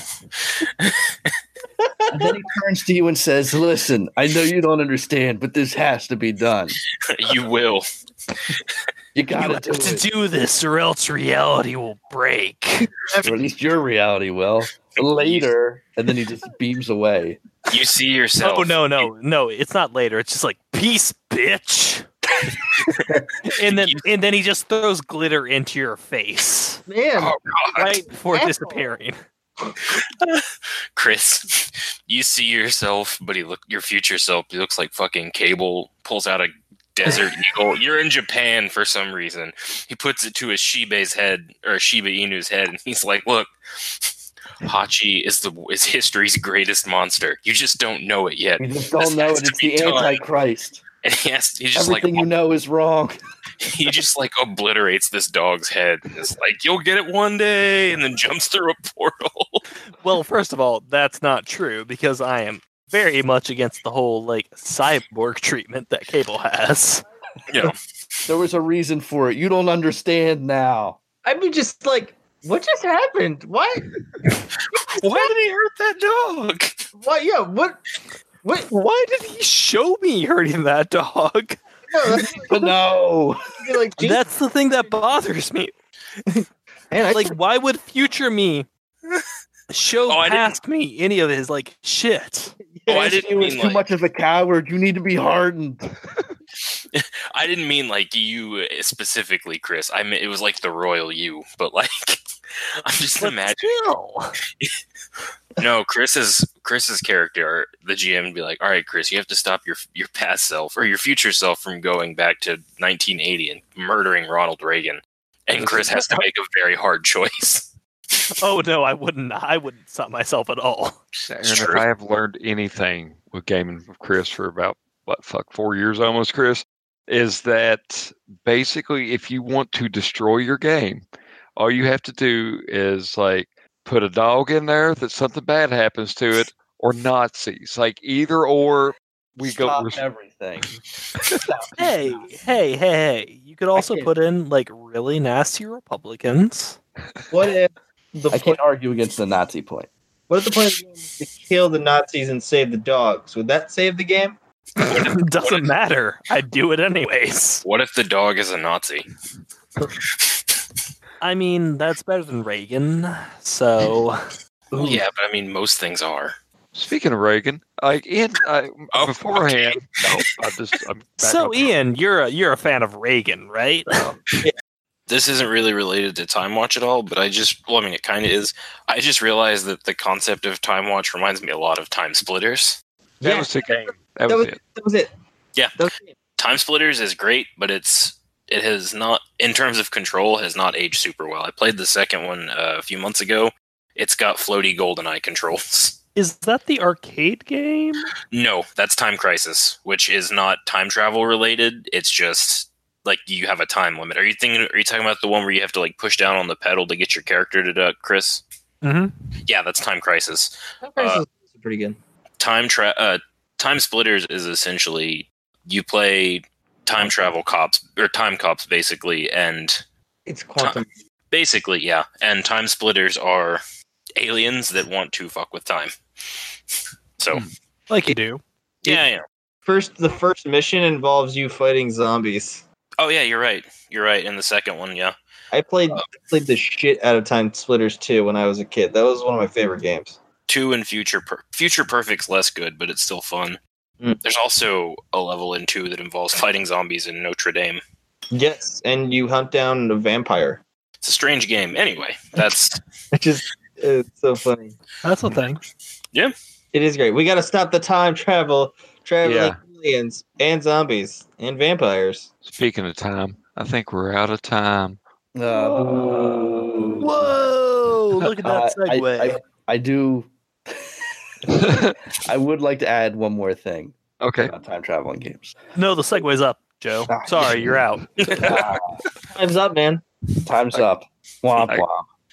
And then he turns to you and says, "Listen, I know you don't understand, but this has to be done. You will. You gotta do it. You have to do this, or else reality will break. Or at least your reality will. Later." And then he just beams away. You see yourself. Oh no! It's not later. It's just like, peace, bitch. and then he just throws glitter into your face, man. Oh, right before disappearing. Chris, you see yourself, but your future self. He looks like fucking Cable. Pulls out a Desert Eagle. You're in Japan for some reason. He puts it to a Shiba's head or a Shiba Inu's head, and he's like, "Look, Hachi is history's greatest monster. You just don't know it yet. You just don't know it. It's the Antichrist." And he just everything like, you know is wrong. He just like obliterates this dog's head. And it's like, you'll get it one day, and then jumps through a portal. Well, first of all, that's not true because I am very much against the whole like cyborg treatment that Cable has. Yeah, there was a reason for it. You don't understand now. I'd be just like, what just happened? What? Why did he hurt that dog? Why? Yeah. What? Wait, why did he show me hurting that dog? No. Like, that's the thing that bothers me. Man, like, why would future me show past me any of his like shit. Yeah, oh, I didn't mean too much of a coward. You need to be hardened. I didn't mean like you specifically, Chris. I mean it was like the royal you, but like I'm just imagining. No, Chris's character, the GM, would be like, "All right, Chris, you have to stop your past self or your future self from going back to 1980 and murdering Ronald Reagan." And Chris has to make a very hard choice. Oh no, I wouldn't. I wouldn't stop myself at all. And if I have learned anything with gaming with Chris for about 4 years almost, Chris, is that basically if you want to destroy your game, all you have to do is like put a dog in there that something bad happens to it, or Nazis. Like either or, we go everything. Hey! You could also put in like really nasty Republicans. What if I can't argue against the Nazi point? What if the point is to kill the Nazis and save the dogs? Would that save the game? Doesn't matter. I'd do it anyways. What if the dog is a Nazi? I mean, that's better than Reagan, so... Yeah, but I mean, most things are. Speaking of Reagan, beforehand... Okay. Ian, you're a fan of Reagan, right? Yeah. This isn't really related to Time Watch at all, but it kind of is. I just realized that the concept of Time Watch reminds me a lot of Time Splitters. Yeah. That was the game. That was it. Yeah. Time Splitters is great, but it has not, in terms of control, has not aged super well. I played the second one a few months ago. It's got floaty GoldenEye controls. Is that the arcade game? No, that's Time Crisis, which is not time travel related. It's just like you have a time limit. Are you talking about the one where you have to like push down on the pedal to get your character to duck, Chris? Mm-hmm. Yeah, that's Time Crisis. Time Crisis is pretty good. Time Splitters is essentially you play time travel cops or time cops basically, and it's quantum basically, yeah. And Time Splitters are aliens that want to fuck with time. So, like you do, yeah. The first mission involves you fighting zombies. Oh yeah, you're right. And the second one, yeah, I played the shit out of Time Splitters 2 when I was a kid. That was one of my favorite games. 2 and Future Perfect's less good, but it's still fun. There's also a level in 2 that involves fighting zombies in Notre Dame. Yes, and you hunt down a vampire. It's a strange game. Anyway, that's... it's so funny. That's a thing. Yeah. It is great. We got to stop the time traveling aliens and zombies and vampires. Speaking of time, I think we're out of time. Whoa! Look at that segue. I do... I would like to add one more thing. Okay. About time traveling games. No, the segue's up, Joe. Sorry, you're out. Time's up, man. Time's up. Womp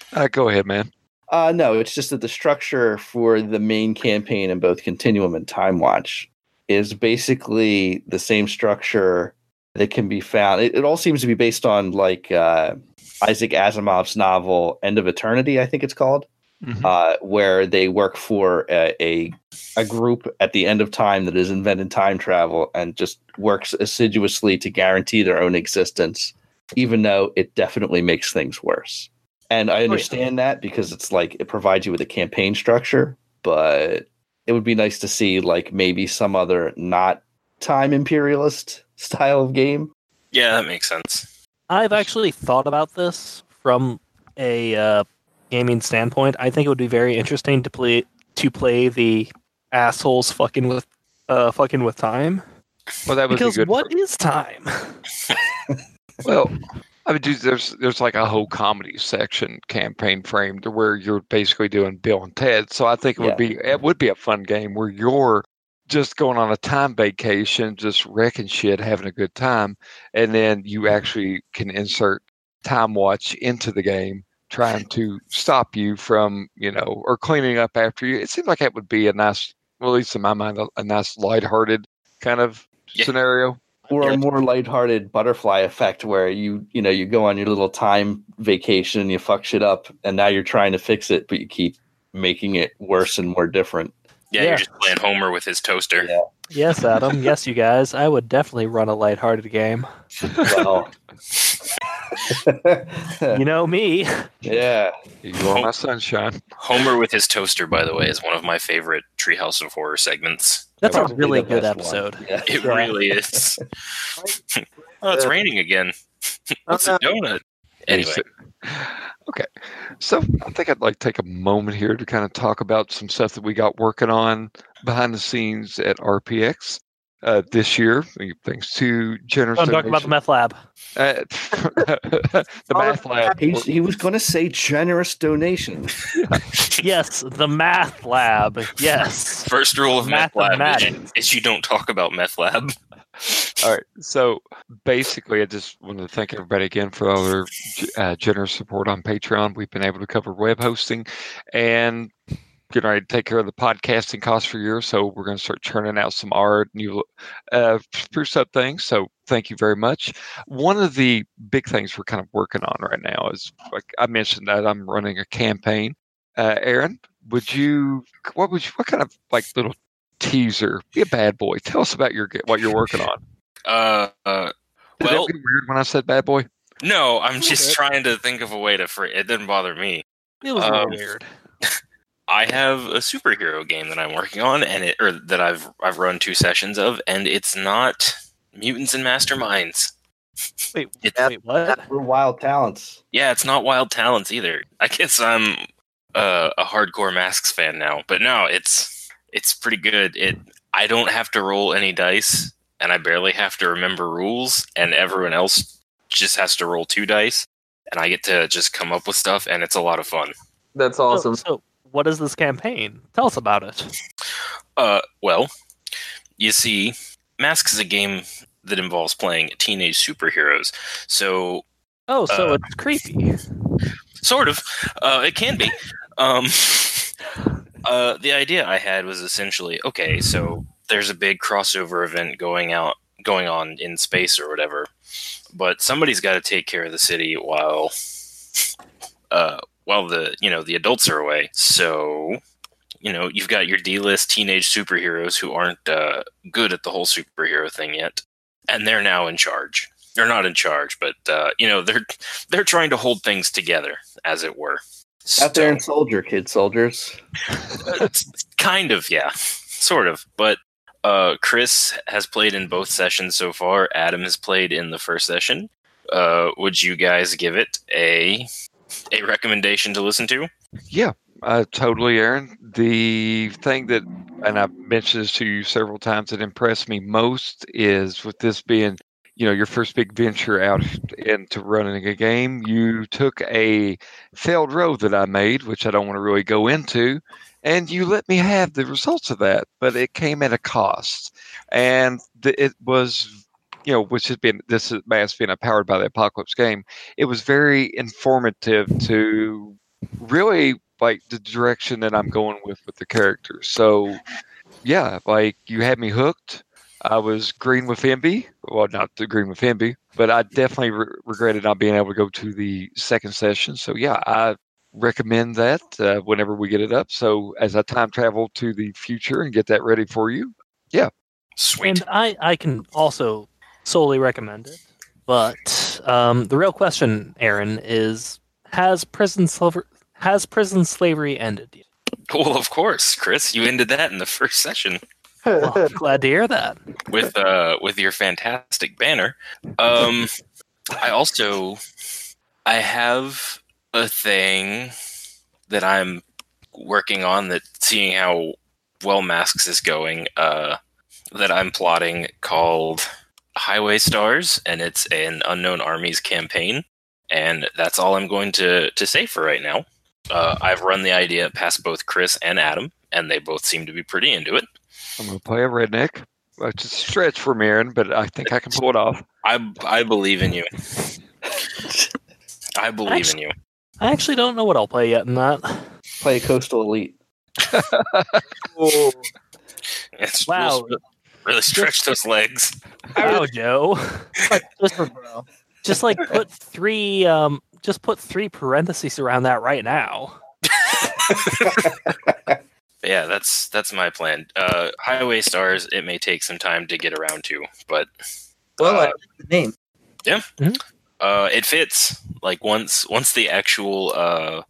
womp. Go ahead, man. No, it's just that the structure for the main campaign in both Continuum and Time Watch is basically the same structure that can be found. It all seems to be based on like Isaac Asimov's novel End of Eternity, I think it's called. Mm-hmm. Where they work for a group at the end of time that has invented time travel and just works assiduously to guarantee their own existence, even though it definitely makes things worse. And I understand that because it's like it provides you with a campaign structure, but it would be nice to see like maybe some other not time imperialist style of game. Yeah, that makes sense. I've actually thought about this from a... gaming standpoint. I think it would be very interesting to play the assholes fucking with time. Well, that would be good. What is time? Well, I mean, dude, there's like a whole comedy section campaign framed where you're basically doing Bill and Ted. So I think it would be a fun game where you're just going on a time vacation, just wrecking shit, having a good time, and then you actually can insert Time Watch into the game, trying to stop you from, or cleaning up after you. It seems like that would be a nice, well, at least in my mind, a nice lighthearted kind of scenario. Or a more lighthearted butterfly effect where you go on your little time vacation and you fuck shit up and now you're trying to fix it, but you keep making it worse and more different. Yeah. You're just playing Homer with his toaster. Yeah. Yes, Adam. Yes, you guys. I would definitely run a lighthearted game. Well... You know me. Yeah. You want my sunshine. Homer with his toaster, by the way, is one of my favorite Treehouse of Horror segments. That's a really good episode. Yeah. It really is. Oh, it's raining again. That's a donut. Anyway. Okay. So I think I'd like to take a moment here to kind of talk about some stuff that we got working on behind the scenes at RPX this year, thanks to generous. I'm talking about the meth lab. The math lab. He was going to say generous donations. Yes, the math lab. Yes. First rule of math lab is you don't talk about meth lab. All right. So basically, I just wanted to thank everybody again for all their generous support on Patreon. We've been able to cover web hosting and getting ready to take care of the podcasting costs for a year. So we're going to start churning out some art, new spruce up things. So thank you very much. One of the big things we're kind of working on right now is, like I mentioned, that I'm running a campaign. Aaron, what kind of like little teaser, be a bad boy, tell us about what you're working on. Well, did that get weird when I said bad boy? No, I'm just trying to think of a way to free it. Didn't bother me. It was weird. I have a superhero game that I'm working on, that I've run 2 sessions of, and it's not Mutants and Masterminds. Wait, what? We're Wild Talents. Yeah, it's not Wild Talents either. I guess I'm a hardcore Masks fan now, but no, it's pretty good. I don't have to roll any dice, and I barely have to remember rules, and everyone else just has to roll 2 dice, and I get to just come up with stuff, and it's a lot of fun. That's awesome. So what is this campaign? Tell us about it. Well, you see, Masks is a game that involves playing teenage superheroes. So, so it's creepy. Sort of. It can be. The idea I had was essentially, okay, so there's a big crossover event going on in space or whatever, but somebody's got to take care of the city while the adults are away. So, you've got your D-list teenage superheroes who aren't good at the whole superhero thing yet, and they're now in charge. They're not in charge, but they're trying to hold things together, as it were. Out there and soldiers. Kind of, yeah. Sort of. But Chris has played in both sessions so far. Adam has played in the first session. Would you guys give it a recommendation to listen to? Yeah, totally, Aaron. The thing that, and I've mentioned this to you several times, that impressed me most is with this being, your first big venture out into running a game, you took a failed road that I made, which I don't want to really go into, and you let me have the results of that, but it came at a cost. And it was, which has been, this is Masks being powered by the Apocalypse game, it was very informative to really like the direction that I'm going with the character. So yeah, like you had me hooked. I was green with envy. Well, not green with envy, but I definitely regretted not being able to go to the second session. So, yeah, I recommend that whenever we get it up. So, as I time travel to the future and get that ready for you, yeah. Sweet. And I can also solely recommend it. But the real question, Aaron, is has prison slavery ended yet? Well, of course, Chris. You ended that in the first session. Well, I'm glad to hear that. With your fantastic banner. I have a thing that I'm working on, that seeing how well Masks is going, that I'm plotting, called Highway Stars, and it's an Unknown Armies campaign, and that's all I'm going to say for right now. I've run the idea past both Chris and Adam, and they both seem to be pretty into it. I'm going to play a redneck. It's a stretch for Marin, but I think I can pull it off. I believe in you. I believe in you. I actually don't know what I'll play yet in that. Play Coastal Elite. Oh. It's wow. Really stretch those legs. Wow, Joe. Just like put 3 just put 3 parentheses around that right now. Yeah, that's my plan. Highway Stars, it may take some time to get around to, but... Well, I like the name. Yeah. Mm-hmm. It fits. Like once the actual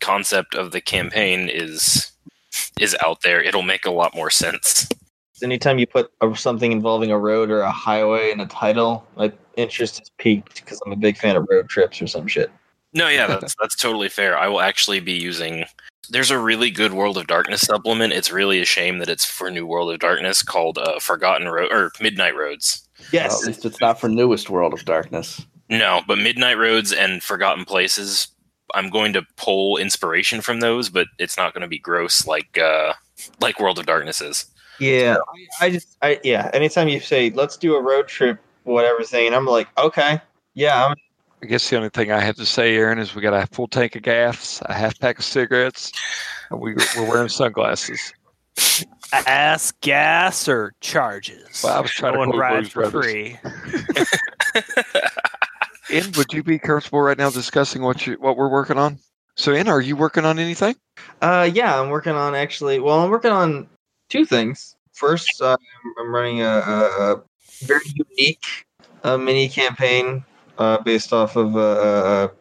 concept of the campaign is out there, it'll make a lot more sense. Anytime you put something involving a road or a highway in a title, my interest is piqued because I'm a big fan of road trips or some shit. No, yeah, that's totally fair. I will actually be using... There's a really good World of Darkness supplement. It's really a shame that it's for New World of Darkness called Forgotten Road or Midnight Roads. Yes, well, at least it's not for Newest World of Darkness. No, but Midnight Roads and Forgotten Places, I'm going to pull inspiration from those, but it's not going to be gross like World of Darkness is. Yeah, I just anytime you say let's do a road trip, whatever thing, I'm like, okay, yeah. I guess the only thing I have to say, Aaron, is we got a full tank of gaffs, a half pack of cigarettes, and we're wearing sunglasses. Ass gas or charges? Well, I was trying to ride for free. Inn, would you be comfortable right now discussing what we're working on? So, Inn, are you working on anything? Yeah, I'm working on I'm working on two things. First, I'm running a very unique mini campaign based off of a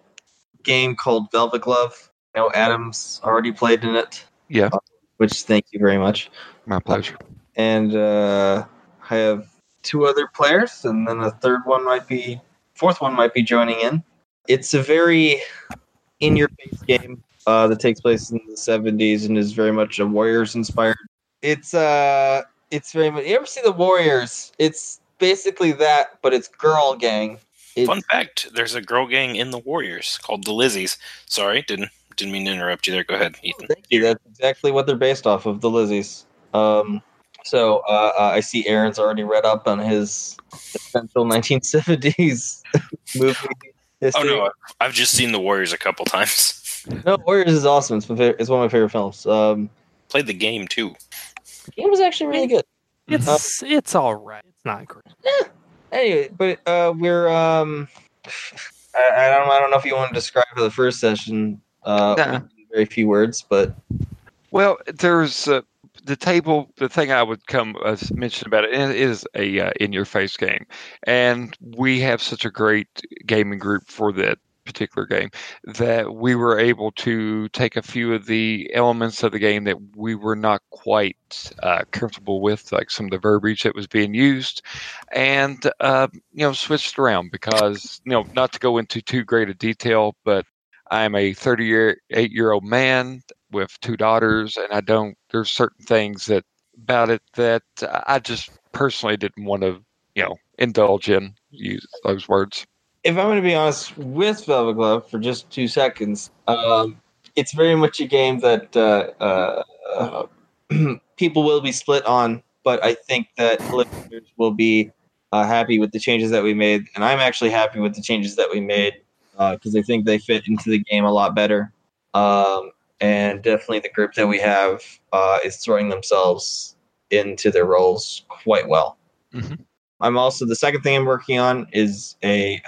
game called Velvet Glove. I know Adam's already played in it. Yeah. Which, thank you very much. My pleasure. And I have two other players, and then fourth one might be joining in. It's a very in-your-face game that takes place in the 70s and is very much a Warriors-inspired. It's very much... You ever see The Warriors? It's basically that, but it's girl gang. Fun fact, there's a girl gang in The Warriors called The Lizzies. Sorry, didn't mean to interrupt you there. Go ahead, Ethan. Thank you. That's exactly what they're based off of, The Lizzies. I see Aaron's already read up on his essential 1970s movie. History. Oh, no, I've just seen The Warriors a couple times. No, Warriors is awesome. It's one of my favorite films. Played the game, too. The game was actually really good. It's all right. It's not great. Yeah. Anyway, but we're I don't know if you want to describe the first session very few words, but well, there's the table. The thing I would mention about it is a in-your-face game, and we have such a great gaming group for that particular game that we were able to take a few of the elements of the game that we were not quite comfortable with, like some of the verbiage that was being used, and switched around because not to go into too great a detail, but I'm a 38-year-old man with two daughters, and there's certain things about it that I just personally didn't want to indulge in, use those words. If I'm going to be honest with Velvet Glove for just 2 seconds, it's very much a game that people will be split on, but I think that listeners will be happy with the changes that we made, and I'm actually happy with the changes that we made because I think they fit into the game a lot better, and definitely the group that we have is throwing themselves into their roles quite well. Mm-hmm. I'm also, the second thing I'm working on is Greg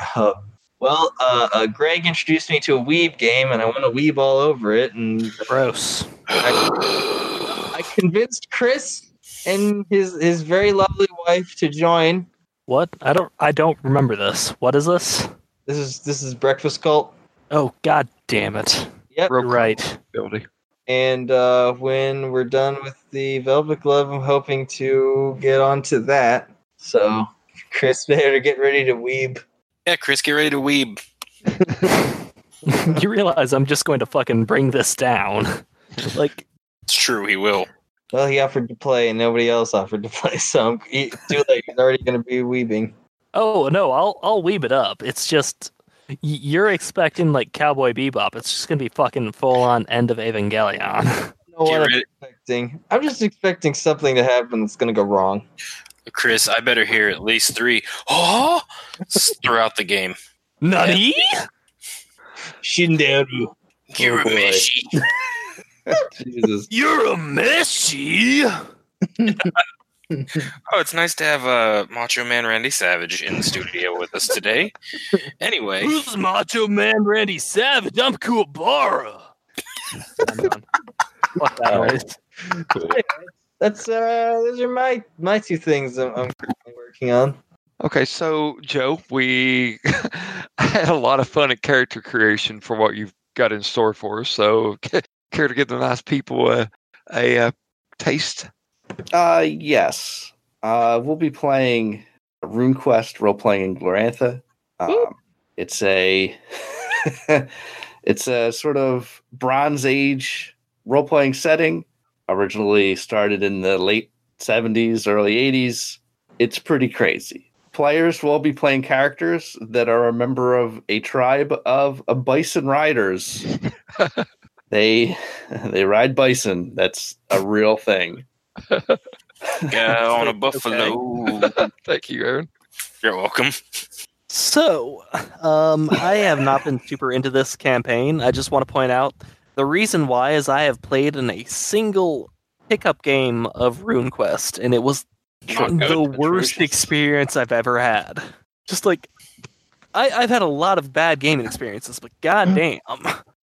introduced me to a weeb game, and I want to weeb all over it. And gross. I convinced Chris and his very lovely wife to join. What? I don't remember this. What is this? This is Breakfast Cult. Oh, god damn it! Yep, you're right. And when we're done with the Velvet Glove, I'm hoping to get onto that. So, Chris, better get ready to weeb. Yeah, Chris, get ready to weeb. You realize I'm just going to fucking bring this down. It's true, he will. Well, he offered to play, and nobody else offered to play, so it's too late. He's already going to be weebing. Oh, no, I'll weeb it up. It's just, you're expecting, Cowboy Bebop. It's just going to be fucking full-on end of Evangelion. I'm just expecting something to happen that's going to go wrong. Chris, I better hear at least 3 "oh" throughout the game. Nani? Shinderu. Yurumeshi. Jesus. Yurumeshi. Oh, it's nice to have Macho Man Randy Savage in the studio with us today. Anyway. Who's Macho Man Randy Savage? I'm Kuwabara. Fuck that. Those are my two things I'm currently working on. Okay, so Joe, we had a lot of fun at character creation for what you've got in store for us. So, care to give the nice people a taste? Yes. We'll be playing RuneQuest role-playing in Glorantha. It's a it's a sort of Bronze Age role-playing setting. Originally started in the late 70s, early 80s. It's pretty crazy. Players will be playing characters that are a member of a tribe of a bison riders. They ride bison. That's a real thing. Guy on a buffalo. Thank you, Aaron. You're welcome. So, I have not been super into this campaign. I just want to point out the reason why is I have played in a single pickup game of RuneQuest, and it was the worst experience I've ever had. Just like, I've had a lot of bad gaming experiences, but goddamn.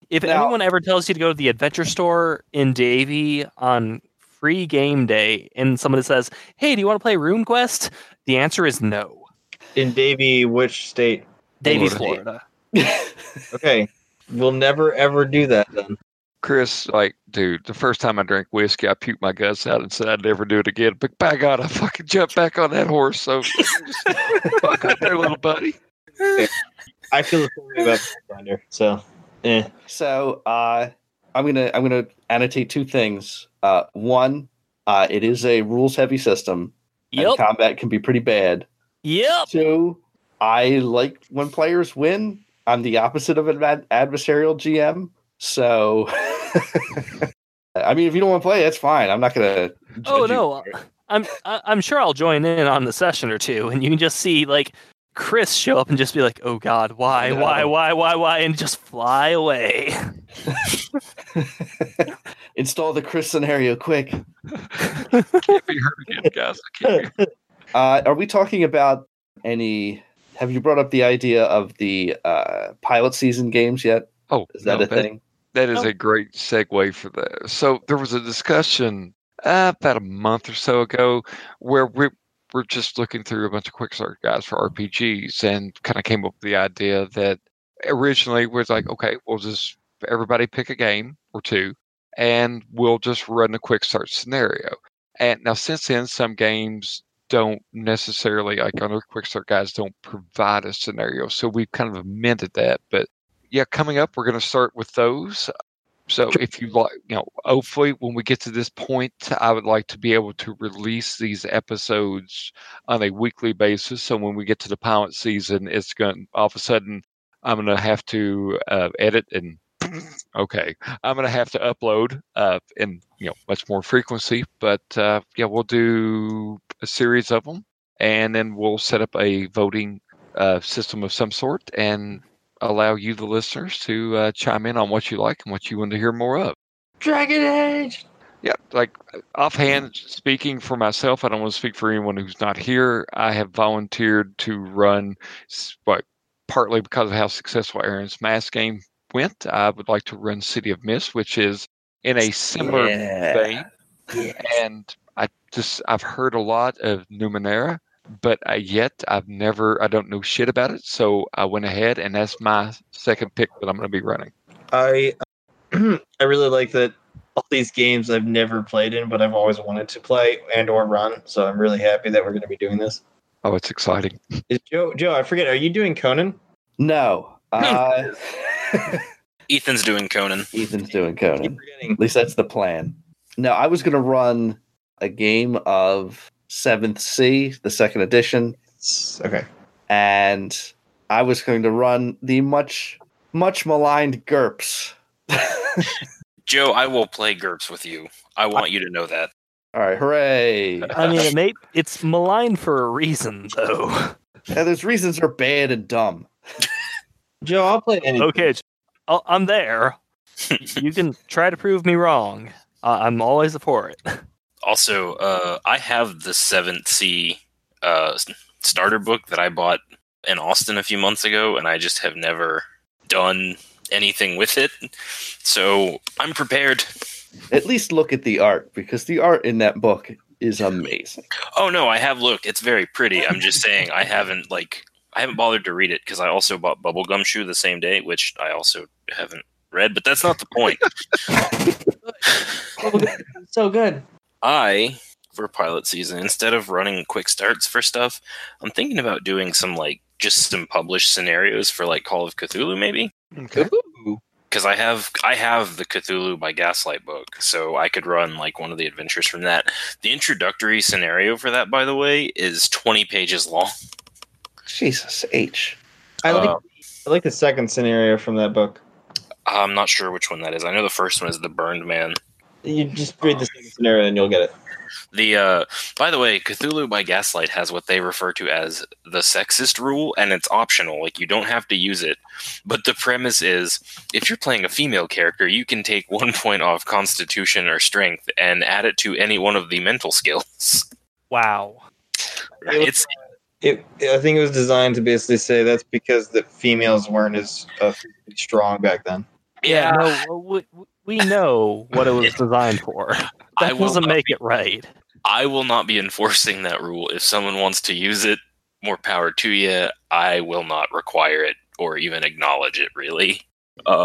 If anyone ever tells you to go to the adventure store in Davie on free game day and somebody says, hey, do you want to play RuneQuest? The answer is no. In Davie, which state? Davie, Florida. Okay. We'll never, ever do that then. Chris, like, dude, the first time I drank whiskey, I puked my guts out and said I'd never do it again. But by God, I fucking jumped back on that horse. So fuck up there, little buddy. Yeah. I feel the same way about Pathfinder. So, So, I'm gonna annotate two things. One, it is a rules heavy system. Yep. And combat can be pretty bad. Yep. Two, I like when players win. I'm the opposite of an adversarial GM. So, I mean, if you don't want to play, that's fine. I'm not gonna. Oh no, I'm sure I'll join in on the session or two, and you can just see like Chris show up and just be like, "Oh God, why?" and just fly away. Install the Chris scenario quick. Can't be hurt again, guys. Are we talking about any? Have you brought up the idea of the pilot season games yet? Oh, is that a thing? That is a great segue for that. So there was a discussion about a month or so ago where we're just looking through a bunch of quick search guides for RPGs and kind of came up with the idea that originally was like, okay, we'll just everybody pick a game or two and we'll just run a quick search scenario. And now since then, some games don't necessarily, like on our quick search guides, don't provide a scenario. So we've kind of amended that, but yeah, coming up, we're going to start with those. So if you like, you know, hopefully when we get to this point, I would like to be able to release these episodes on a weekly basis. So when we get to the pilot season, it's going all of a sudden, I'm going to have to edit and I'm going to have to upload in, you know, much more frequency. But yeah, we'll do a series of them and then we'll set up a voting system of some sort and allow you, the listeners, to chime in on what you like and what you want to hear more of. Dragon Age! Yeah, like, offhand, speaking for myself, I don't want to speak for anyone who's not here. I have volunteered to run, like, partly because of how successful Aaron's Mask game went. I would like to run City of Mist, which is in a similar vein. Yeah. And I've heard a lot of Numenera. But I don't know shit about it, so I went ahead, and that's my second pick that I'm going to be running. I really like that all these games I've never played in, but I've always wanted to play and or run, so I'm really happy that we're going to be doing this. Oh, it's exciting. Is Joe, I forget, are you doing Conan? No. Ethan's doing Conan. At least that's the plan. No, I was going to run a game of 7th Sea, the second edition. Okay. And I was going to run the much, much maligned GURPS. Joe, I will play GURPS with you. I want you to know that. All right, hooray. I mean, it's maligned for a reason, though. Yeah, those reasons are bad and dumb. Joe, I'll play anything. Okay, I'm there. You can try to prove me wrong. I'm always for it. Also, I have the 7th Sea starter book that I bought in Austin a few months ago, and I just have never done anything with it, so I'm prepared. At least look at the art, because the art in that book is amazing. Oh no, I have looked. It's very pretty. I'm just saying I haven't bothered to read it because I also bought Bubble Gumshoe the same day, which I also haven't read, but that's not the point. So good. For pilot season, instead of running quick starts for stuff, I'm thinking about doing some just some published scenarios for Call of Cthulhu, maybe. Okay. Because I have the Cthulhu by Gaslight book, so I could run one of the adventures from that. The introductory scenario for that, by the way, is 20 pages long. Jesus H. I like the second scenario from that book. I'm not sure which one that is. I know the first one is the Burned Man. You just read the second scenario and you'll get it. By the way, Cthulhu by Gaslight has what they refer to as the sexist rule, and it's optional. You don't have to use it. But the premise is, if you're playing a female character, you can take 1 point off Constitution or Strength and add it to any one of the mental skills. Wow. I think it was designed to basically say that's because the females weren't as strong back then. Yeah. No, we know what it was designed for. That doesn't make it right. I will not be enforcing that rule. If someone wants to use it, more power to you. I will not require it or even acknowledge it, really. I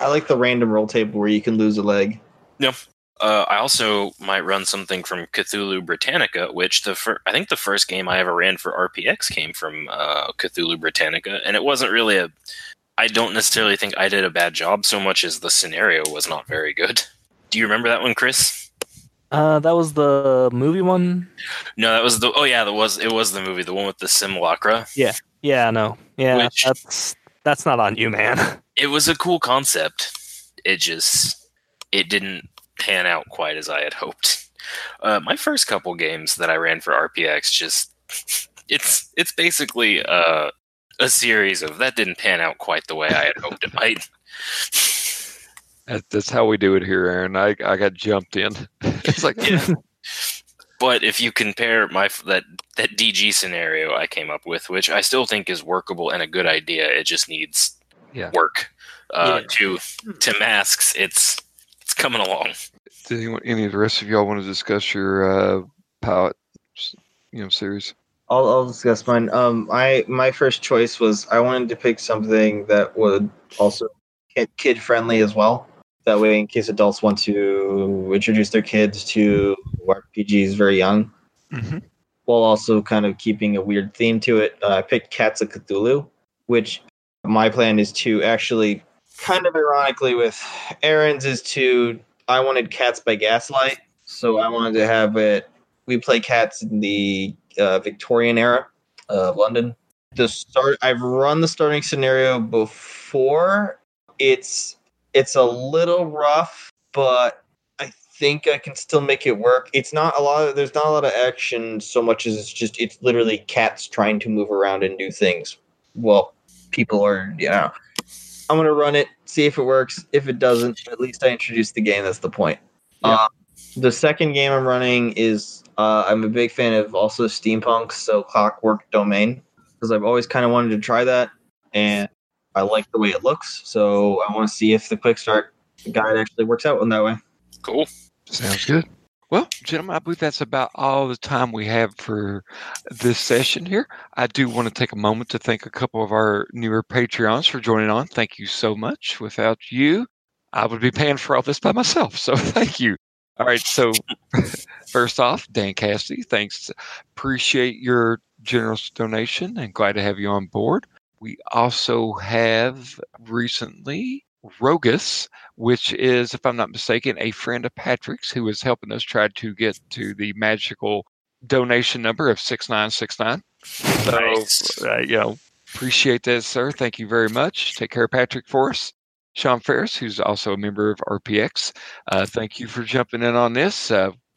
like the random roll table where you can lose a leg. No. I also might run something from Cthulhu Britannica, which I think the first game I ever ran for RPX came from Cthulhu Britannica, and it wasn't really I don't necessarily think I did a bad job so much as the scenario was not very good. Do you remember that one, Chris? That was the movie one? No, that was it was the movie, the one with the simulacra. Yeah, no. Yeah, which, that's not on you, man. It was a cool concept. It didn't pan out quite as I had hoped. My first couple games that I ran for RPX it's basically a series of that didn't pan out quite the way I had hoped it might. That's how we do it here, Aaron. I got jumped in. It's yeah. But if you compare that DG scenario I came up with, which I still think is workable and a good idea, it just needs work. To Masks, it's coming along. Did any of the rest of y'all want to discuss your pilot, series? I'll discuss mine. My first choice was I wanted to pick something that would also kid friendly as well. That way, in case adults want to introduce their kids to RPGs very young, while also kind of keeping a weird theme to it. I picked Cats of Cthulhu, which my plan is to actually, kind of ironically with Aaron's, I wanted Cats by Gaslight. So I wanted to have it, we play cats in the Victorian era of London. I've run the starting scenario before. It's a little rough, but I think I can still make it work. There's not a lot of action so much as it's literally cats trying to move around and do things. Well, people are, I'm going to run it, see if it works. If it doesn't, at least I introduced the game. That's the point. Yeah. The second game I'm running is, I'm a big fan of also steampunk, so Clockwork Domain, because I've always kind of wanted to try that. And I like the way it looks, so I want to see if the quick start guide actually works out in that way. Cool. Sounds good. Well, gentlemen, I believe that's about all the time we have for this session here. I do want to take a moment to thank a couple of our newer Patreons for joining on. Thank you so much. Without you, I would be paying for all this by myself, so thank you. All right, so first off, Dan Cassidy, thanks. Appreciate your generous donation and glad to have you on board. We also have recently Rogus, which is, if I'm not mistaken, a friend of Patrick's who is helping us try to get to the magical donation number of 6969. So, nice. Appreciate that, sir. Thank you very much. Take care, Patrick, for us. Sean Ferris, who's also a member of RPX, thank you for jumping in on this.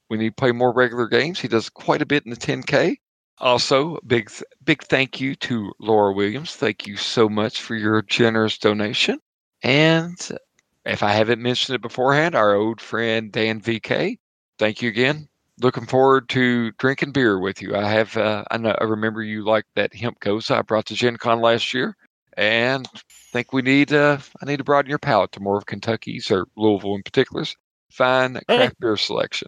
We need to play more regular games. He does quite a bit in the 10K. Also, big thank you to Laura Williams. Thank you so much for your generous donation. And if I haven't mentioned it beforehand, our old friend Dan VK, thank you again. Looking forward to drinking beer with you. I have. I remember you like that hemp goes I brought to Gen Con last year, and think we need. I need to broaden your palate to more of Kentucky's or Louisville in particular. Fine craft beer selection.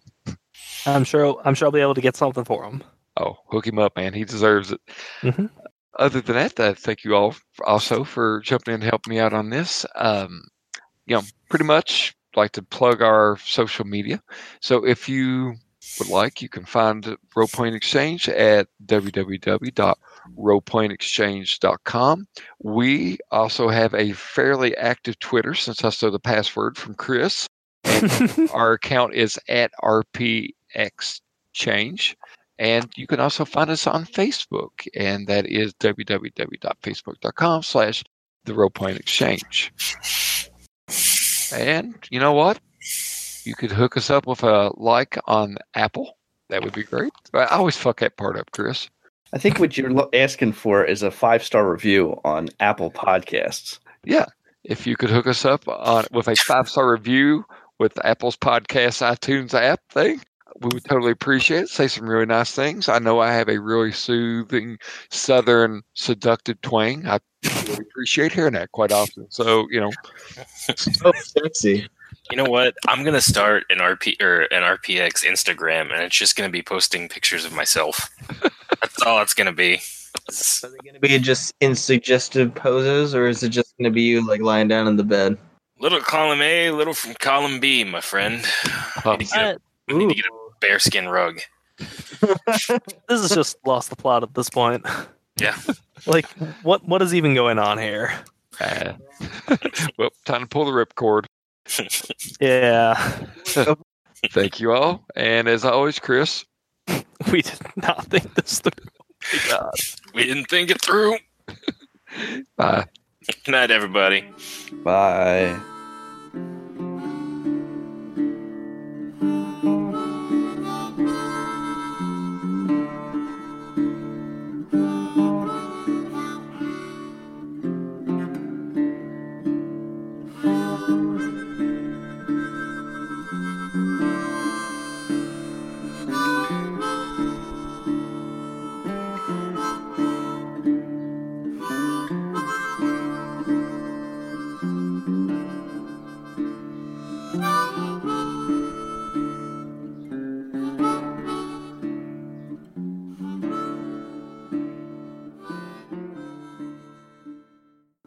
I'm sure I'll be able to get something for him. Oh, hook him up, man. He deserves it. Mm-hmm. Other than that, thank you all also for jumping in and helping me out on this. Pretty much like to plug our social media. So if you would like, you can find Rolepoint Exchange at www.rolepointexchange.com. We also have a fairly active Twitter since I stole the password from Chris. Our account is at RPXchange. And you can also find us on Facebook, and that is www.facebook.com/theRolePlaying Exchange. And you know what? You could hook us up with a like on Apple. That would be great. I always fuck that part up, Chris. I think what you're asking for is a 5-star review on Apple Podcasts. Yeah. If you could hook us up with a 5-star review with Apple's podcast iTunes app thing, we would totally appreciate it. Say some really nice things. I know I have a really soothing, southern, seductive twang. I really appreciate hearing that quite often. So, so sexy. You know what? I'm gonna start an RPX Instagram, and it's just gonna be posting pictures of myself. That's all it's gonna be. Is it gonna be just in suggestive poses, or is it just gonna be you like lying down in the bed? Little column A, little from column B, my friend. I need to get a bearskin rug. This is just lost the plot at this point. Yeah. Like, what is even going on here? Well, time to pull the ripcord. Yeah. Thank you all. And as always, Chris. We did not think this through. God. We didn't think it through. Bye. Good night, everybody. Bye.